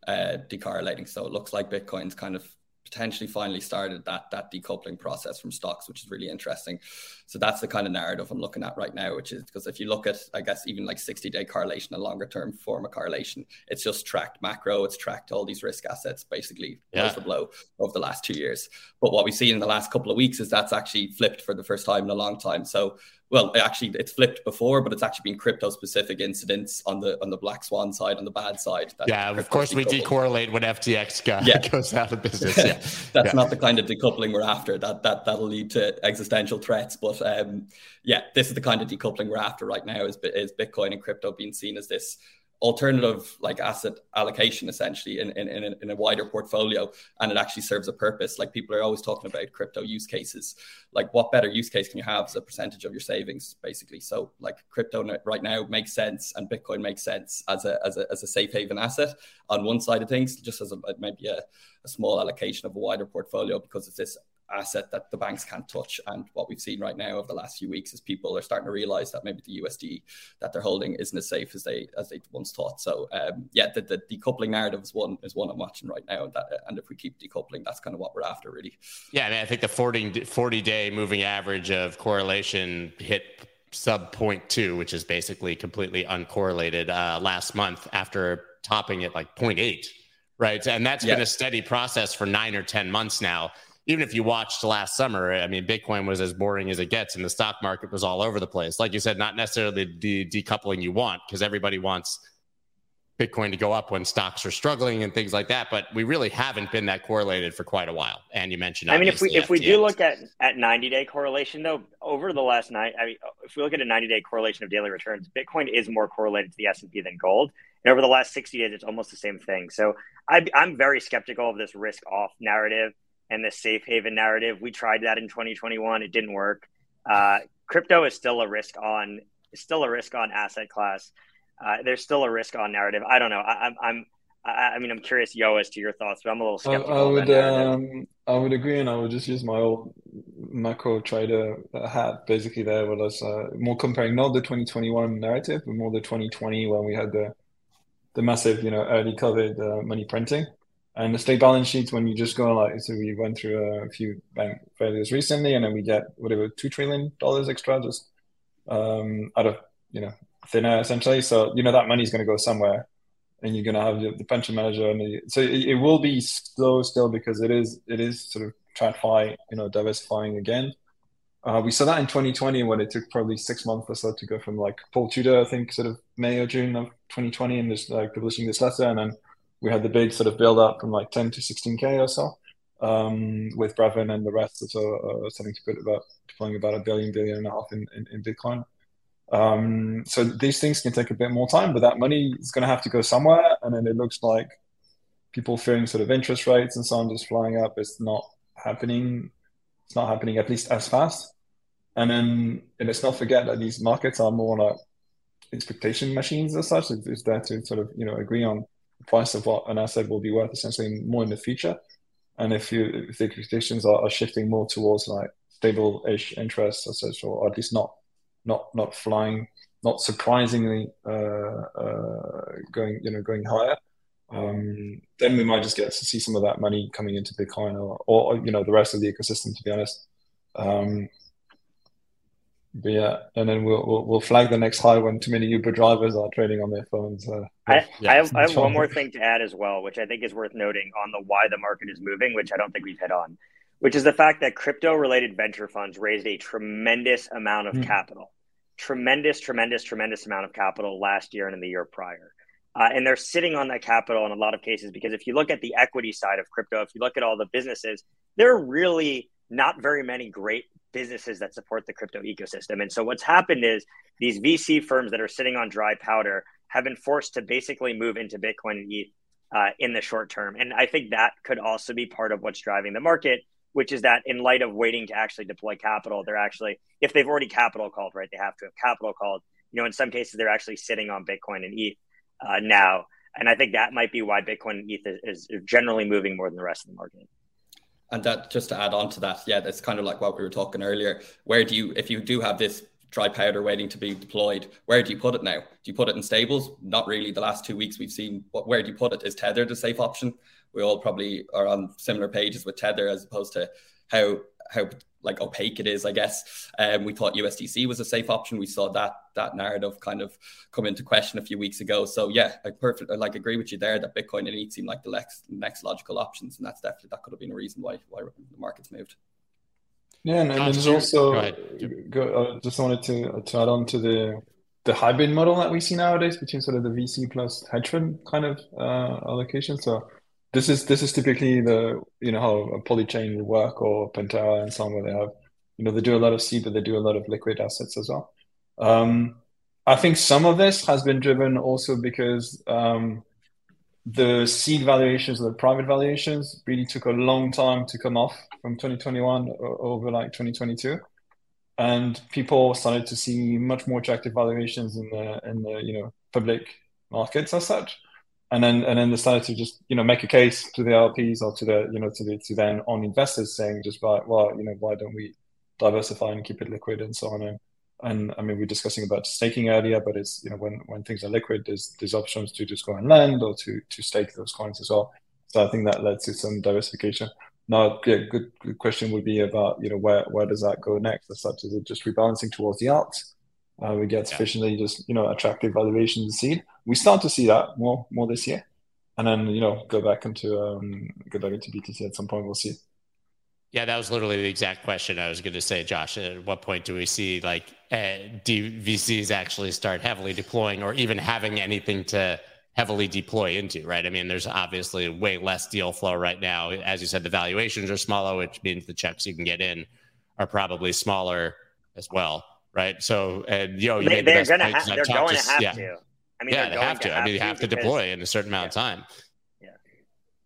uh, decorrelating. So it looks like Bitcoin's kind of potentially finally started that that decoupling process from stocks, which is really interesting. So that's the kind of narrative I'm looking at right now, which is because if you look at, I guess, even like sixty-day correlation, a longer-term form of correlation, it's just tracked macro, it's tracked all these risk assets, basically, yeah. blow for blow over the last two years. But what we've seen in the last couple of weeks is that's actually flipped for the first time in a long time. So, well, actually, it's flipped before, but it's actually been crypto-specific incidents on the on the black swan side, on the bad side. That yeah, of course, we decoupling. decorrelate when F T X got, yeah. goes out of business. Yeah. That's yeah. not the kind of decoupling we're after. That, that, that'll lead to existential threats. But um, yeah, this is the kind of decoupling we're after right now, is, is Bitcoin and crypto being seen as this alternative like asset allocation, essentially, in, in, in, a, in a wider portfolio. And it actually serves a purpose. Like, people are always talking about crypto use cases. Like, what better use case can you have as a percentage of your savings, basically? So like, crypto right now makes sense, and Bitcoin makes sense as a as a, as a safe haven asset on one side of things, just as a, maybe a, a small allocation of a wider portfolio, because it's this asset that the banks can't touch. And what we've seen right now over the last few weeks is people are starting to realize that maybe the U S D that they're holding isn't as safe as they as they once thought. So um, yeah, the, the decoupling narrative is one is one I'm watching right now. And, that, and if we keep decoupling, that's kind of what we're after, really. Yeah, I mean, I think the forty, forty-day moving average of correlation hit sub zero point two, which is basically completely uncorrelated uh, last month after topping it like zero point eight, right? And that's yeah. been a steady process for nine or ten months now. Even if you watched last summer, I mean, Bitcoin was as boring as it gets, and the stock market was all over the place. Like you said, not necessarily the decoupling you want, because everybody wants Bitcoin to go up when stocks are struggling and things like that. But we really haven't been that correlated for quite a while. And you mentioned, I mean, if we if F T X. we do look at at ninety-day correlation, though, over the last night, I mean, if we look at a ninety-day correlation of daily returns, Bitcoin is more correlated to the S and P than gold. And over the last sixty days, it's almost the same thing. So I, I'm very skeptical of this risk-off narrative and the safe haven narrative. We tried that in twenty twenty-one. It didn't work. Uh, crypto is still a risk on, still a risk on asset class. Uh, there's still a risk on narrative. I don't know. I, I'm, I'm, I mean, I'm curious, Yo, as to your thoughts, but I'm a little skeptical. I, I would, um, I would agree, and I would just use my old macro trader hat basically there. Where I was uh, more comparing not the twenty twenty-one narrative, but more the twenty twenty when we had the, the massive, you know, early COVID uh, money printing. And the state balance sheets, when you just go like, so we went through a few bank failures recently, and then we get whatever two trillion dollars extra just um, out of, you know, thin air essentially. So, you know, that money is going to go somewhere, and you're going to have the, the pension manager. And the, so it, it will be slow still, because it is, it is sort of TradFi, you know, diversifying again. Uh, we saw that in twenty twenty when it took probably six months or so to go from like Paul Tudor, I think sort of May or June of twenty twenty, and just like publishing this letter. And then we had the big sort of build up from like ten to sixteen K or so, um, with Brevin and the rest. So uh, something to put about deploying about a billion, billion and a half in, in, in Bitcoin. Um, so these things can take a bit more time, but that money is going to have to go somewhere. And then it looks like people fearing sort of interest rates and so on just flying up. It's not happening. It's not happening at least as fast. And then and let's not forget that these markets are more like expectation machines as such. It's there to sort of, you know, agree on price of what an asset will be worth essentially more in the future. And if you if the expectations are, are shifting more towards like stable-ish interest or such, or at least not not not flying, not surprisingly uh, uh, going you know going higher, um, then we might just get to see some of that money coming into Bitcoin or, or you know the rest of the ecosystem, to be honest. Um, But yeah, and then we'll, we'll we'll flag the next high when too many Uber drivers are trading on their phones. Uh, I, yeah, I have, I have one more thing to add as well, which I think is worth noting on the why the market is moving, which I don't think we've hit on, which is the fact that crypto-related venture funds raised a tremendous amount of mm. capital, tremendous, tremendous, tremendous amount of capital last year and in the year prior. Uh, and they're sitting on that capital in a lot of cases, because if you look at the equity side of crypto, if you look at all the businesses, they're really not very many great businesses that support the crypto ecosystem. And so what's happened is these V C firms that are sitting on dry powder have been forced to basically move into Bitcoin and E T H uh, in the short term. And I think that could also be part of what's driving the market, which is that in light of waiting to actually deploy capital, they're actually, if they've already capital called, right, they have to have capital called, you know, in some cases, they're actually sitting on Bitcoin and E T H uh, now. And I think that might be why Bitcoin and E T H is, is generally moving more than the rest of the market. And that, just to add on to that, yeah, that's kind of like what we were talking earlier. Where do you, if you do have this dry powder waiting to be deployed, where do you put it now? Do you put it in stables? Not really. The last two weeks we've seen, but where do you put it? Is Tether the safe option? We all probably are on similar pages with Tether as opposed to how how like opaque it is, I guess. Um, we thought U S D C was a safe option. We saw that that narrative kind of come into question a few weeks ago. So yeah, I perfect I like agree with you there that Bitcoin and E T H seem like the next next logical options, and that's definitely that could have been a reason why why the market's moved. Yeah, and, and there's also I uh, just wanted to, uh, to add on to the the hybrid model that we see nowadays between sort of the V C plus hedge fund kind of uh, allocation. So this is this is typically the you know how a Polychain will work, or Pantera and so on, where they have you know they do a lot of seed, but they do a lot of liquid assets as well. Um, I think some of this has been driven also because um, the seed valuations, the private valuations, really took a long time to come off from twenty twenty-one over like twenty twenty-two, and people started to see much more attractive valuations in the in the you know public markets as such, and then and then they started to just you know make a case to the L Ps or to the you know to the to then on investors saying just like, well you know why don't we diversify and keep it liquid and so on. And And I mean, we were discussing about staking earlier, but it's, you know, when, when things are liquid, there's, there's options to just go and lend or to, to stake those coins as well. So I think that led to some diversification. Now, a yeah, good, good question would be about, you know, where, where does that go next? As such, is it just rebalancing towards the alt? Uh, we get sufficiently just, you know, attractive valuations in seed. We start to see that more, more this year. And then, you know, go back into, um, go back into B T C at some point, we'll see. Yeah, that was literally the exact question I was going to say, Josh. At what point do we see like uh, V Cs actually start heavily deploying, or even having anything to heavily deploy into, right? I mean, there's obviously way less deal flow right now. As you said, the valuations are smaller, which means the checks you can get in are probably smaller as well, right? So, and yo, you they, made the best gonna point. Ha- they're going to have yeah. to. I mean, yeah, they have to. to. I mean, you have to deploy in a certain amount yeah. of time.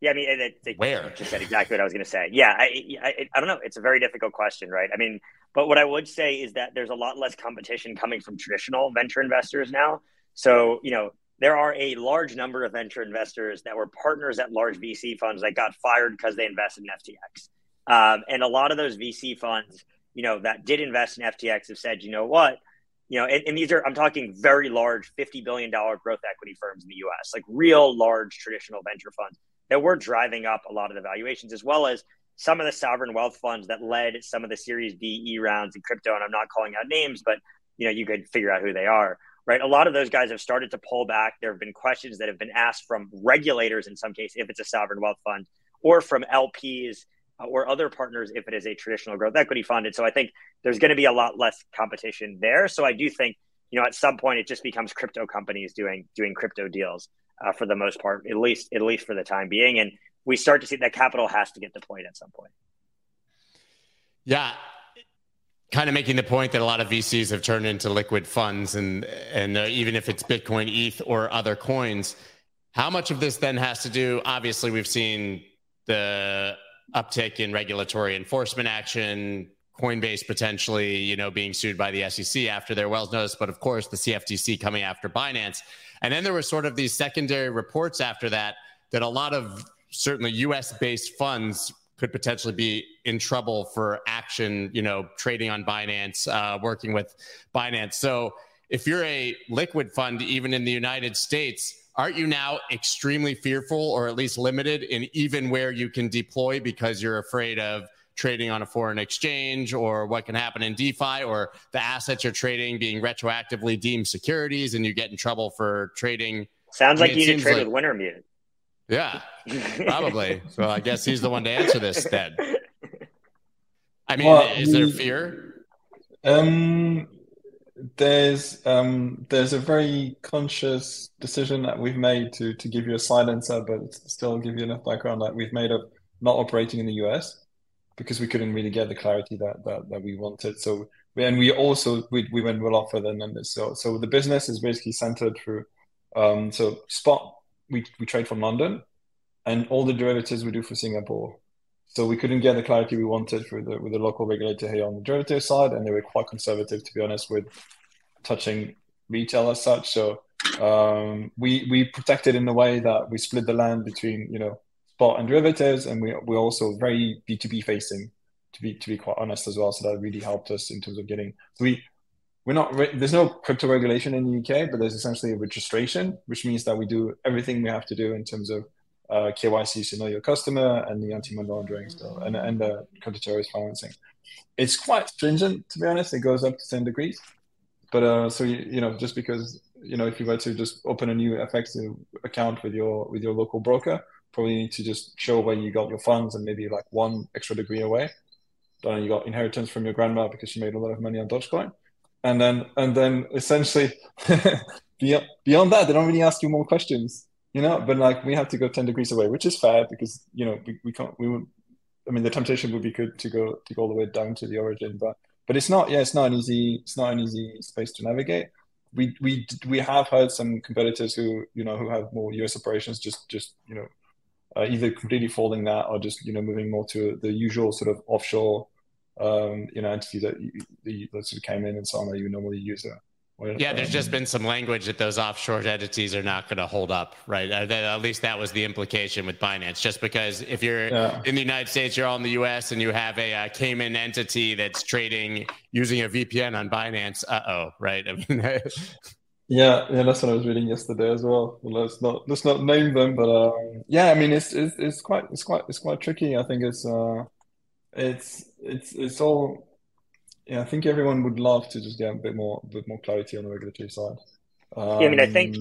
Yeah, I mean, it, it, it, where you just said exactly what I was going to say. Yeah, I, I, I don't know. It's a very difficult question, right? I mean, but what I would say is that there's a lot less competition coming from traditional venture investors now. So, you know, there are a large number of venture investors that were partners at large V C funds that got fired because they invested in F T X. Um, and a lot of those V C funds, you know, that did invest in F T X have said, you know what, you know, and, and these are, I'm talking very large fifty billion dollars growth equity firms in the U S, like real large traditional venture funds. That were driving up a lot of the valuations, as well as some of the sovereign wealth funds that led some of the Series D, E rounds in crypto. And I'm not calling out names, but you know you could figure out who they are, right? A lot of those guys have started to pull back. There have been questions that have been asked from regulators in some cases, if it's a sovereign wealth fund, or from L Ps or other partners if it is a traditional growth equity fund. And so I think there's going to be a lot less competition there. So I do think you know at some point it just becomes crypto companies doing doing crypto deals. Uh, for the most part, at least at least for the time being. And we start to see that capital has to get deployed at some point. Yeah. Kind of making the point that a lot of V Cs have turned into liquid funds, and and uh, even if it's Bitcoin, E T H, or other coins, how much of this then has to do, obviously we've seen the uptick in regulatory enforcement action, Coinbase potentially, you know, being sued by the S E C after their Wells notice, but of course the C F T C coming after Binance. And then there were sort of these secondary reports after that, that a lot of certainly U S-based funds could potentially be in trouble for action, you know, trading on Binance, uh, working with Binance. So if you're a liquid fund, even in the United States, aren't you now extremely fearful, or at least limited in even where you can deploy, because you're afraid of trading on a foreign exchange, or what can happen in DeFi, or the assets you're trading being retroactively deemed securities and you get in trouble for trading? Sounds I mean, like you need to trade like, with Wintermute. Yeah, probably. So I guess he's the one to answer this then. I mean, well, is there fear? Um, there's um, there's a very conscious decision that we've made to, to give you a silencer, but still give you enough background that we've made of not operating in the U S, because we couldn't really get the clarity that that, that we wanted. So, and we also, we, we went well further than this. So, so the business is basically centered through, um, so spot, we, we trade from London, and all the derivatives we do for Singapore. So we couldn't get the clarity we wanted through the, with the local regulator here on the derivative side. And they were quite conservative, to be honest, with touching retail as such. So Um, we we protect it in the way that we split the land between, you know, spot and derivatives, and we we're also very B two B facing, to be to be quite honest as well. So that really helped us in terms of getting we we're not there's no crypto regulation in the U K, but there's essentially a registration, which means that we do everything we have to do in terms of uh, K Y C, so know your customer, and the anti-money laundering stuff, and and the counter-terrorist financing. It's quite stringent, to be honest. It goes up to ten degrees, but uh, so you, you know just because. You know, if you were to just open a new F X account with your with your local broker, probably need to just show where you got your funds and maybe like one extra degree away. Then you got inheritance from your grandma because she made a lot of money on Dogecoin, and then and then essentially beyond, beyond that, they don't really ask you more questions. You know, but like we have to go ten degrees away, which is fair because you know we, we can't. We would, I mean, the temptation would be good to go to go all the way down to the origin, but but it's not. Yeah, it's not an easy. It's not an easy space to navigate. We we we have heard some competitors who you know who have more U S operations just just you know uh, either completely folding that or just you know moving more to the usual sort of offshore um, you know entity that you, that sort of came in and so on that you normally use. A, yeah, there's um, just been some language that those offshore entities are not going to hold up, right? At least that was the implication with Binance. Just because if you're yeah. in the United States, you're all in the U S and you have a uh, Cayman entity that's trading using a V P N on Binance, uh-oh, right? I mean, yeah, yeah, that's what I was reading yesterday as well. Let's not let's not name them, but um, yeah, I mean, it's, it's it's quite it's quite it's quite tricky. I think it's uh, it's it's it's all. Yeah, I think everyone would love to just get a bit more, bit more clarity on the regulatory side. Um, yeah, I mean, I think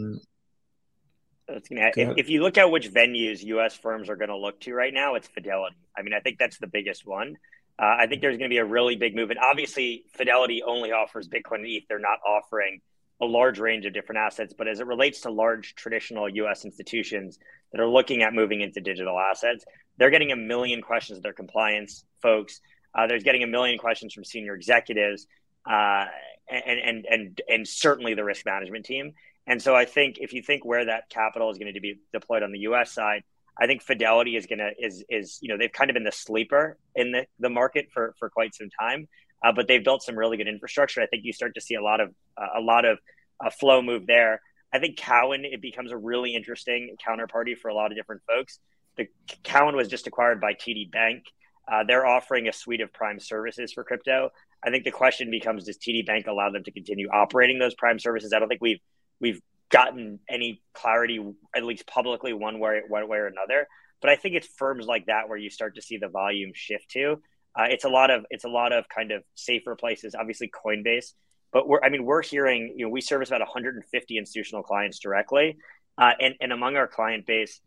I was gonna add, if, if you look at which venues U S firms are going to look to right now, it's Fidelity. I mean, I think that's the biggest one. Uh, I think there's going to be a really big move. And obviously, Fidelity only offers Bitcoin and E T H. They're not offering a large range of different assets. But as it relates to large traditional U S institutions that are looking at moving into digital assets, they're getting a million questions of their compliance folks. Uh, there's getting a million questions from senior executives uh, and, and and and certainly the risk management team. And so I think if you think where that capital is going to be deployed on the U S side, I think Fidelity is going to is is, you know, they've kind of been the sleeper in the, the market for, for quite some time, uh, but they've built some really good infrastructure. I think you start to see a lot of uh, a lot of uh, flow move there. I think Cowen, it becomes a really interesting counterparty for a lot of different folks. The Cowen was just acquired by T D Bank. Uh, they're offering a suite of prime services for crypto. I think the question becomes, does T D Bank allow them to continue operating those prime services? I don't think we've we've gotten any clarity, at least publicly, one way, one way or another. But I think it's firms like that where you start to see the volume shift to. Uh, it's a lot of it's a lot of kind of safer places, obviously Coinbase. But we're I mean, we're hearing, you know, we service about one hundred fifty institutional clients directly. Uh, and, and among our client base,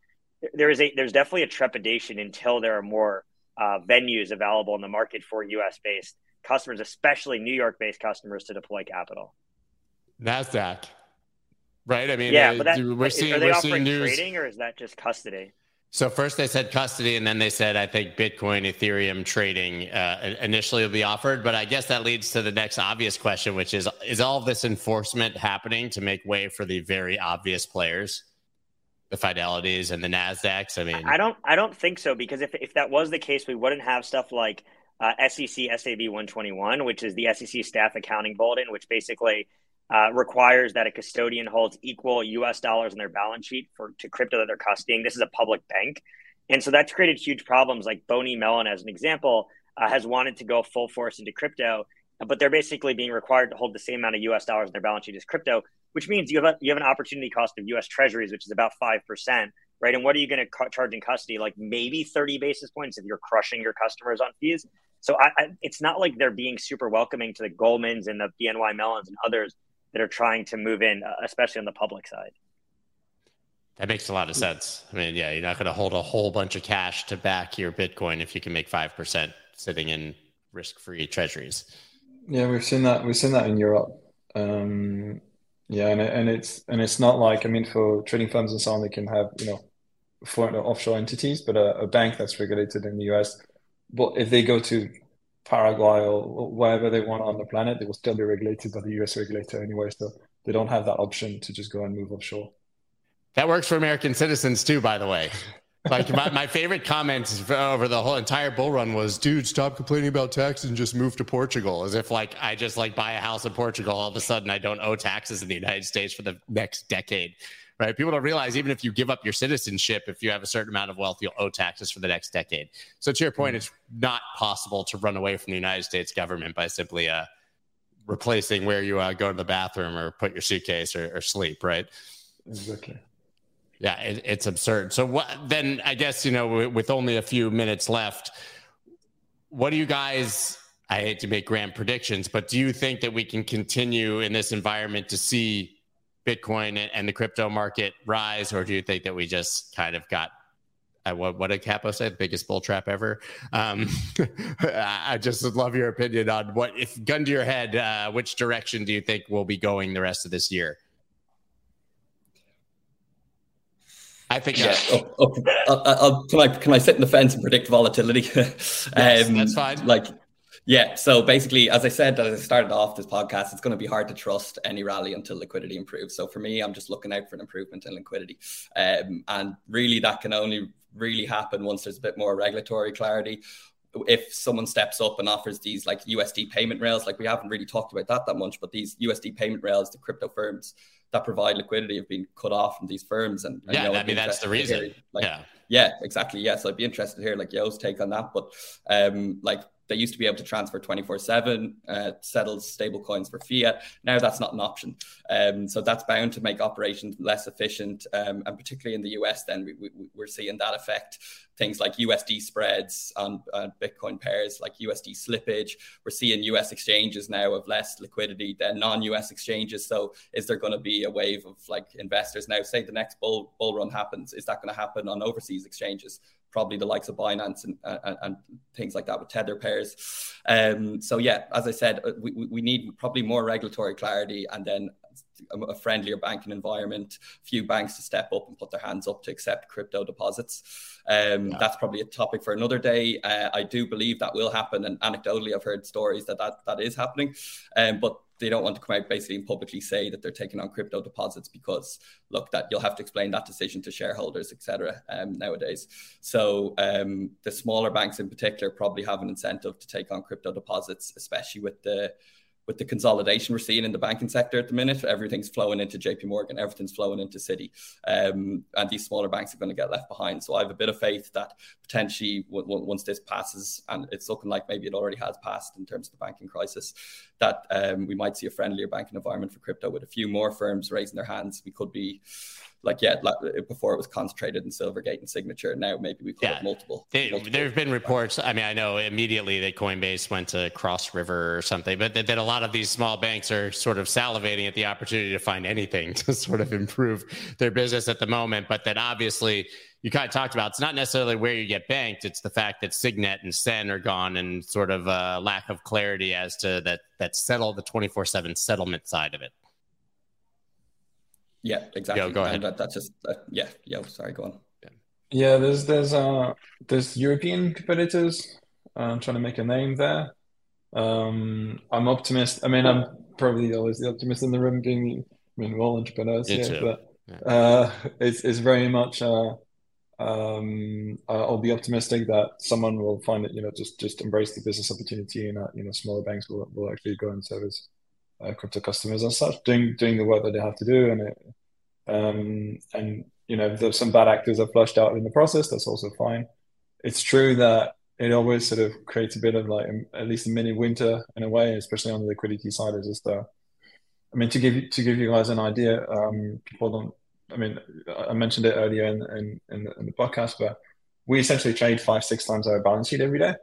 there is a there's definitely a trepidation until there are more Uh, venues available in the market for U S-based customers, especially New York-based customers, to deploy capital. NASDAQ, right? I mean, yeah, uh, but that, we're seeing, are they we're offering seeing trading news, or is that just custody? So first they said custody, and then they said, I think Bitcoin, Ethereum trading uh, initially will be offered. But I guess that leads to the next obvious question, which is, is all this enforcement happening to make way for the very obvious players? The Fidelities and the NASDAQs. I mean, I don't, I don't think so, because if if that was the case, we wouldn't have stuff like uh, S E C S A B one twenty-one, which is the S E C staff accounting bulletin, which basically uh, requires that a custodian holds equal U S dollars on their balance sheet for to crypto that they're custodying. This is a public bank, and so that's created huge problems. Like B N Y Mellon, as an example, uh, has wanted to go full force into crypto, but they're basically being required to hold the same amount of U S dollars on their balance sheet as crypto, which means you have a, you have an opportunity cost of U S treasuries, which is about five percent, right? And what are you going to ca- charge in custody? Like maybe thirty basis points if you're crushing your customers on fees. So I, I, it's not like they're being super welcoming to the Goldmans and the B N Y Mellons and others that are trying to move in, especially on the public side. That makes a lot of sense. I mean, yeah, you're not going to hold a whole bunch of cash to back your Bitcoin if you can make five percent sitting in risk-free treasuries. Yeah, we've seen that. We've seen that in Europe. Um, yeah, and and it's and it's not like, I mean, for trading firms and so on, they can have, you know, foreign or offshore entities, but a, a bank that's regulated in the U S, but if they go to Paraguay or wherever they want on the planet, they will still be regulated by the U S regulator anyway. So they don't have that option to just go and move offshore. That works for American citizens too, by the way. Like my, my favorite comments over the whole entire bull run was, dude, stop complaining about taxes and just move to Portugal. As if like I just like buy a house in Portugal, all of a sudden I don't owe taxes in the United States for the next decade. Right? People don't realize even if you give up your citizenship, if you have a certain amount of wealth, you'll owe taxes for the next decade. So to your point, it's not possible to run away from the United States government by simply uh, replacing where you uh, go to the bathroom or put your suitcase or, or sleep, right? Exactly. Yeah, it, it's absurd. So what, then I guess, you know, with only a few minutes left, what do you guys, I hate to make grand predictions, but do you think that we can continue in this environment to see Bitcoin and the crypto market rise, or do you think that we just kind of got, I, what, what did Capo say, the biggest bull trap ever? Um, I just would love your opinion on what, if gun to your head, uh, which direction do you think we'll be going the rest of this year? I think yeah. I'll, I'll, I'll, I'll, can I can I sit in the fence and predict volatility? um, yes, that's fine. Like, yeah. So basically, as I said, as I started off this podcast, it's going to be hard to trust any rally until liquidity improves. So for me, I'm just looking out for an improvement in liquidity, um, and really that can only really happen once there's a bit more regulatory clarity. If someone steps up and offers these like U S D payment rails, like we haven't really talked about that that much, but these U S D payment rails, the crypto firms that provide liquidity have been cut off from these firms. And, and yeah, you know, I mean, that's the reason. Like, yeah. Yeah, exactly. Yeah. So I'd be interested to hear like Yo's take on that. But um, like they used to be able to transfer twenty-four seven, uh, settle stable coins for fiat. Now that's not an option. Um, so that's bound to make operations less efficient. Um, and particularly in the U S, then we, we, we're seeing that affect things like U S D spreads on, on Bitcoin pairs, like U S D slippage. We're seeing U S exchanges now of less liquidity than non-U S exchanges. So is there going to be a wave of like investors now, say the next bull bull run happens, is that going to happen on overseas exchanges? Probably the likes of Binance and, and, and things like that with Tether pairs. Um, so yeah, as I said, we, we need probably more regulatory clarity and then a friendlier banking environment, few banks to step up and put their hands up to accept crypto deposits. Um, yeah. That's probably a topic for another day. Uh, I do believe that will happen. And anecdotally, I've heard stories that that, that is happening. Um, but they don't want to come out basically and publicly say that they're taking on crypto deposits because, look, that you'll have to explain that decision to shareholders, et cetera, um, nowadays. So um, the smaller banks in particular probably have an incentive to take on crypto deposits, especially with the with the consolidation we're seeing in the banking sector at the minute. Everything's flowing into J P Morgan, everything's flowing into Citi, um, and these smaller banks are going to get left behind. So I have a bit of faith that potentially w- w- once this passes, and it's looking like maybe it already has passed in terms of the banking crisis, that um, we might see a friendlier banking environment for crypto with a few more firms raising their hands. We could be like, yeah, like before it was concentrated in Silvergate and Signature. Now maybe we could yeah. have multiple. They, multiple there have been reports. I mean, I know immediately that Coinbase went to Cross River or something, but that, that a lot of these small banks are sort of salivating at the opportunity to find anything to sort of improve their business at the moment. But that obviously you kind of talked about, it's not necessarily where you get banked. It's the fact that Signet and Sen are gone and sort of a lack of clarity as to that, that settle the twenty-four seven settlement side of it. Yeah, exactly. Yo, go ahead. That, that's just uh, yeah, yeah. Sorry, go on. Yeah, yeah there's there's uh there's European competitors uh, trying to make a name there. Um, I'm optimist. I mean, I'm probably always the optimist in the room, being I mean, we're all entrepreneurs here, yeah, but yeah. Uh, it's it's very much uh, um, I'll be optimistic that someone will find it. You know, just just embrace the business opportunity, and uh, you know, smaller banks will will actually go and service Uh, crypto customers and such, doing doing the work that they have to do, and it, um, and you know, there's some bad actors are flushed out in the process. That's also fine. It's true that it always sort of creates a bit of like a, at least a mini winter in a way, especially on the liquidity side. Is just uh, I mean, to give you, to give you guys an idea, um, people don't. I mean, I mentioned it earlier in in, in, the, in the podcast, but we essentially trade five six times our balance sheet every day.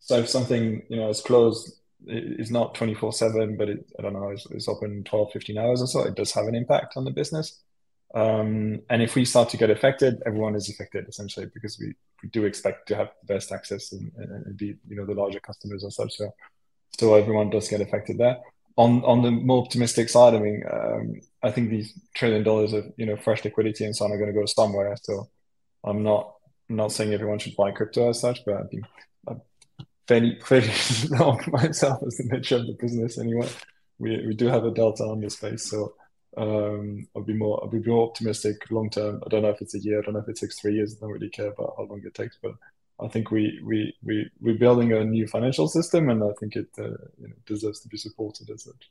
So if something you know is closed, it's not twenty-four seven, but it, I don't know, it's, it's open twelve, fifteen hours or so. It does have an impact on the business. Um, and if we start to get affected, everyone is affected essentially, because we, we do expect to have the best access and, and be, you know, the larger customers or such. So, so everyone does get affected there. On on the more optimistic side, I mean, um, I think these trillion dollars of, you know, fresh liquidity and so on are going to go somewhere. So I'm not, I'm not saying everyone should buy crypto as such, but I think, I, fairly clearly know myself as the nature of the business anyway. We we do have a delta on this space, so Um, I'll be more, I'll be more optimistic long term. I don't know if it's a year. I don't know if it takes three years. I don't really care about how long it takes. But I think we we we we're building a new financial system, and I think it uh, you know, deserves to be supported as such.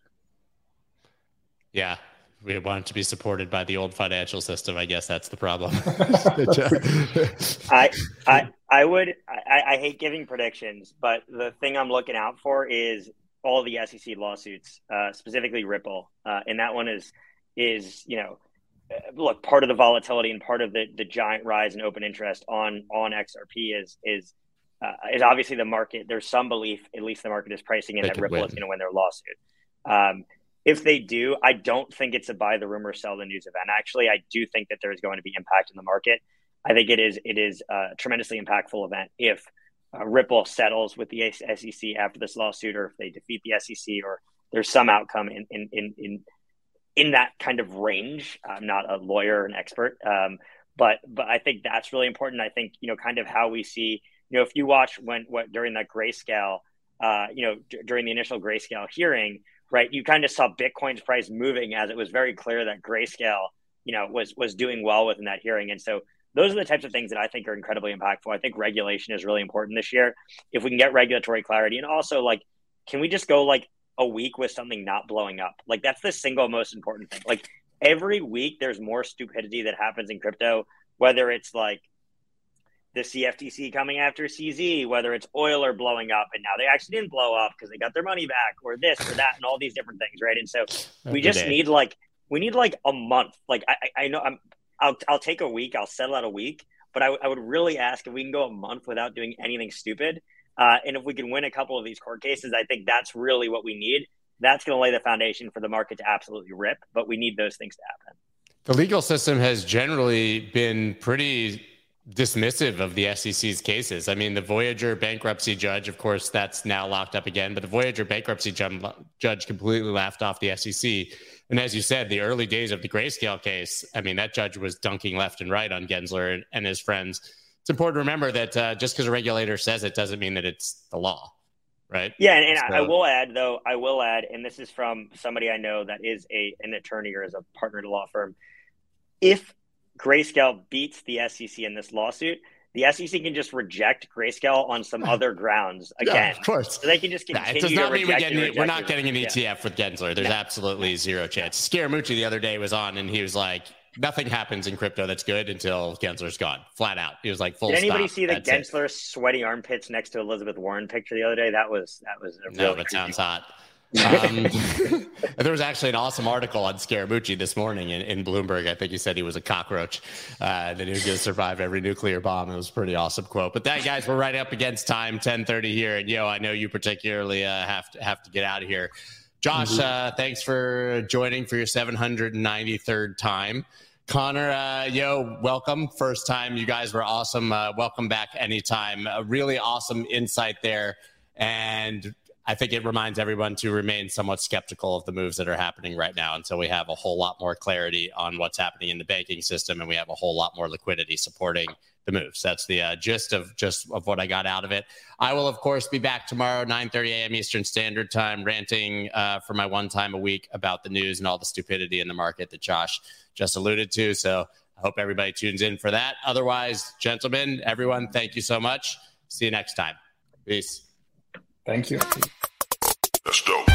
Yeah, we want it to be supported by the old financial system. I guess that's the problem. I I I would I, I hate giving predictions, but the thing I'm looking out for is all the S E C lawsuits, uh, specifically Ripple, uh, and that one is. is, you know, look, part of the volatility and part of the, the giant rise in open interest on on X R P is is uh, is obviously the market. There's some belief, at least the market is pricing in, that Ripple is going to win their lawsuit. Um, if they do, I don't think it's a buy the rumor, sell the news event. Actually, I do think that there is going to be impact in the market. I think it is it is a tremendously impactful event if uh, Ripple settles with the S E C after this lawsuit, or if they defeat the S E C, or there's some outcome in in in, in in that kind of range. I'm not a lawyer, an expert, um, but but I think that's really important. I think, you know, kind of how we see, you know, if you watch when what during that Grayscale, uh, you know, d- during the initial Grayscale hearing, right, you kind of saw Bitcoin's price moving as it was very clear that Grayscale, you know, was was doing well within that hearing. And so those are the types of things that I think are incredibly impactful. I think regulation is really important this year. If we can get regulatory clarity, and also, like, can we just go like a week with something not blowing up? Like, that's the single most important thing. Like, every week there's more stupidity that happens in crypto, whether it's like the C F T C coming after C Z, whether it's oil or blowing up and now they actually didn't blow up because they got their money back, or this or that, and all these different things, right? And so we just need like we need like a month. Like, I, I know I'm I'll I'll take a week, I'll settle out a week, but I, I would really ask if we can go a month without doing anything stupid. Uh, and if we can win a couple of these court cases, I think that's really what we need. That's going to lay the foundation for the market to absolutely rip. But we need those things to happen. The legal system has generally been pretty dismissive of the S E C's cases. I mean, the Voyager bankruptcy judge, of course, that's now locked up again. But the Voyager bankruptcy judge completely laughed off the S E C. And as you said, the early days of the Grayscale case, I mean, that judge was dunking left and right on Gensler and his friends. It's important to remember that uh, just because a regulator says it doesn't mean that it's the law, right? Yeah, and, and so, I will add, though, I will add, and this is from somebody I know that is a an attorney or is a partner at a law firm. If Grayscale beats the S E C in this lawsuit, the S E C can just reject Grayscale on some other grounds again. Yeah, of course. So they can just continue nah, it does not to mean reject we get any, We're not getting an E T F yeah. with Gensler. There's no. absolutely zero chance. Scaramucci the other day was on, and he was like, nothing happens in crypto that's good until Gensler's gone, flat out. He was like, full stop. Did anybody stop, see the Gensler it. sweaty armpits next to Elizabeth Warren picture the other day? That was, that was a no, really that sounds hot. Um, there was actually an awesome article on Scaramucci this morning in, in Bloomberg. I think he said he was a cockroach, uh, that he was going to survive every nuclear bomb. It was a pretty awesome quote. But that, guys, we're right up against time, ten thirty here. And, yo, I know you particularly uh, have to have to get out of here. Josh, uh, thanks for joining for your seven hundred ninety-third time. Connor, uh, yo, welcome. First time. You guys were awesome. Uh, welcome back anytime. A really awesome insight there. And I think it reminds everyone to remain somewhat skeptical of the moves that are happening right now until we have a whole lot more clarity on what's happening in the banking system and we have a whole lot more liquidity supporting the moves. That's the uh, gist of just of what I got out of it. I will, of course, be back tomorrow, nine thirty a.m. Eastern Standard Time, ranting uh, for my one time a week about the news and all the stupidity in the market that Josh just alluded to. So I hope everybody tunes in for that. Otherwise, gentlemen, everyone, thank you so much. See you next time. Peace. Thank you. That's dope.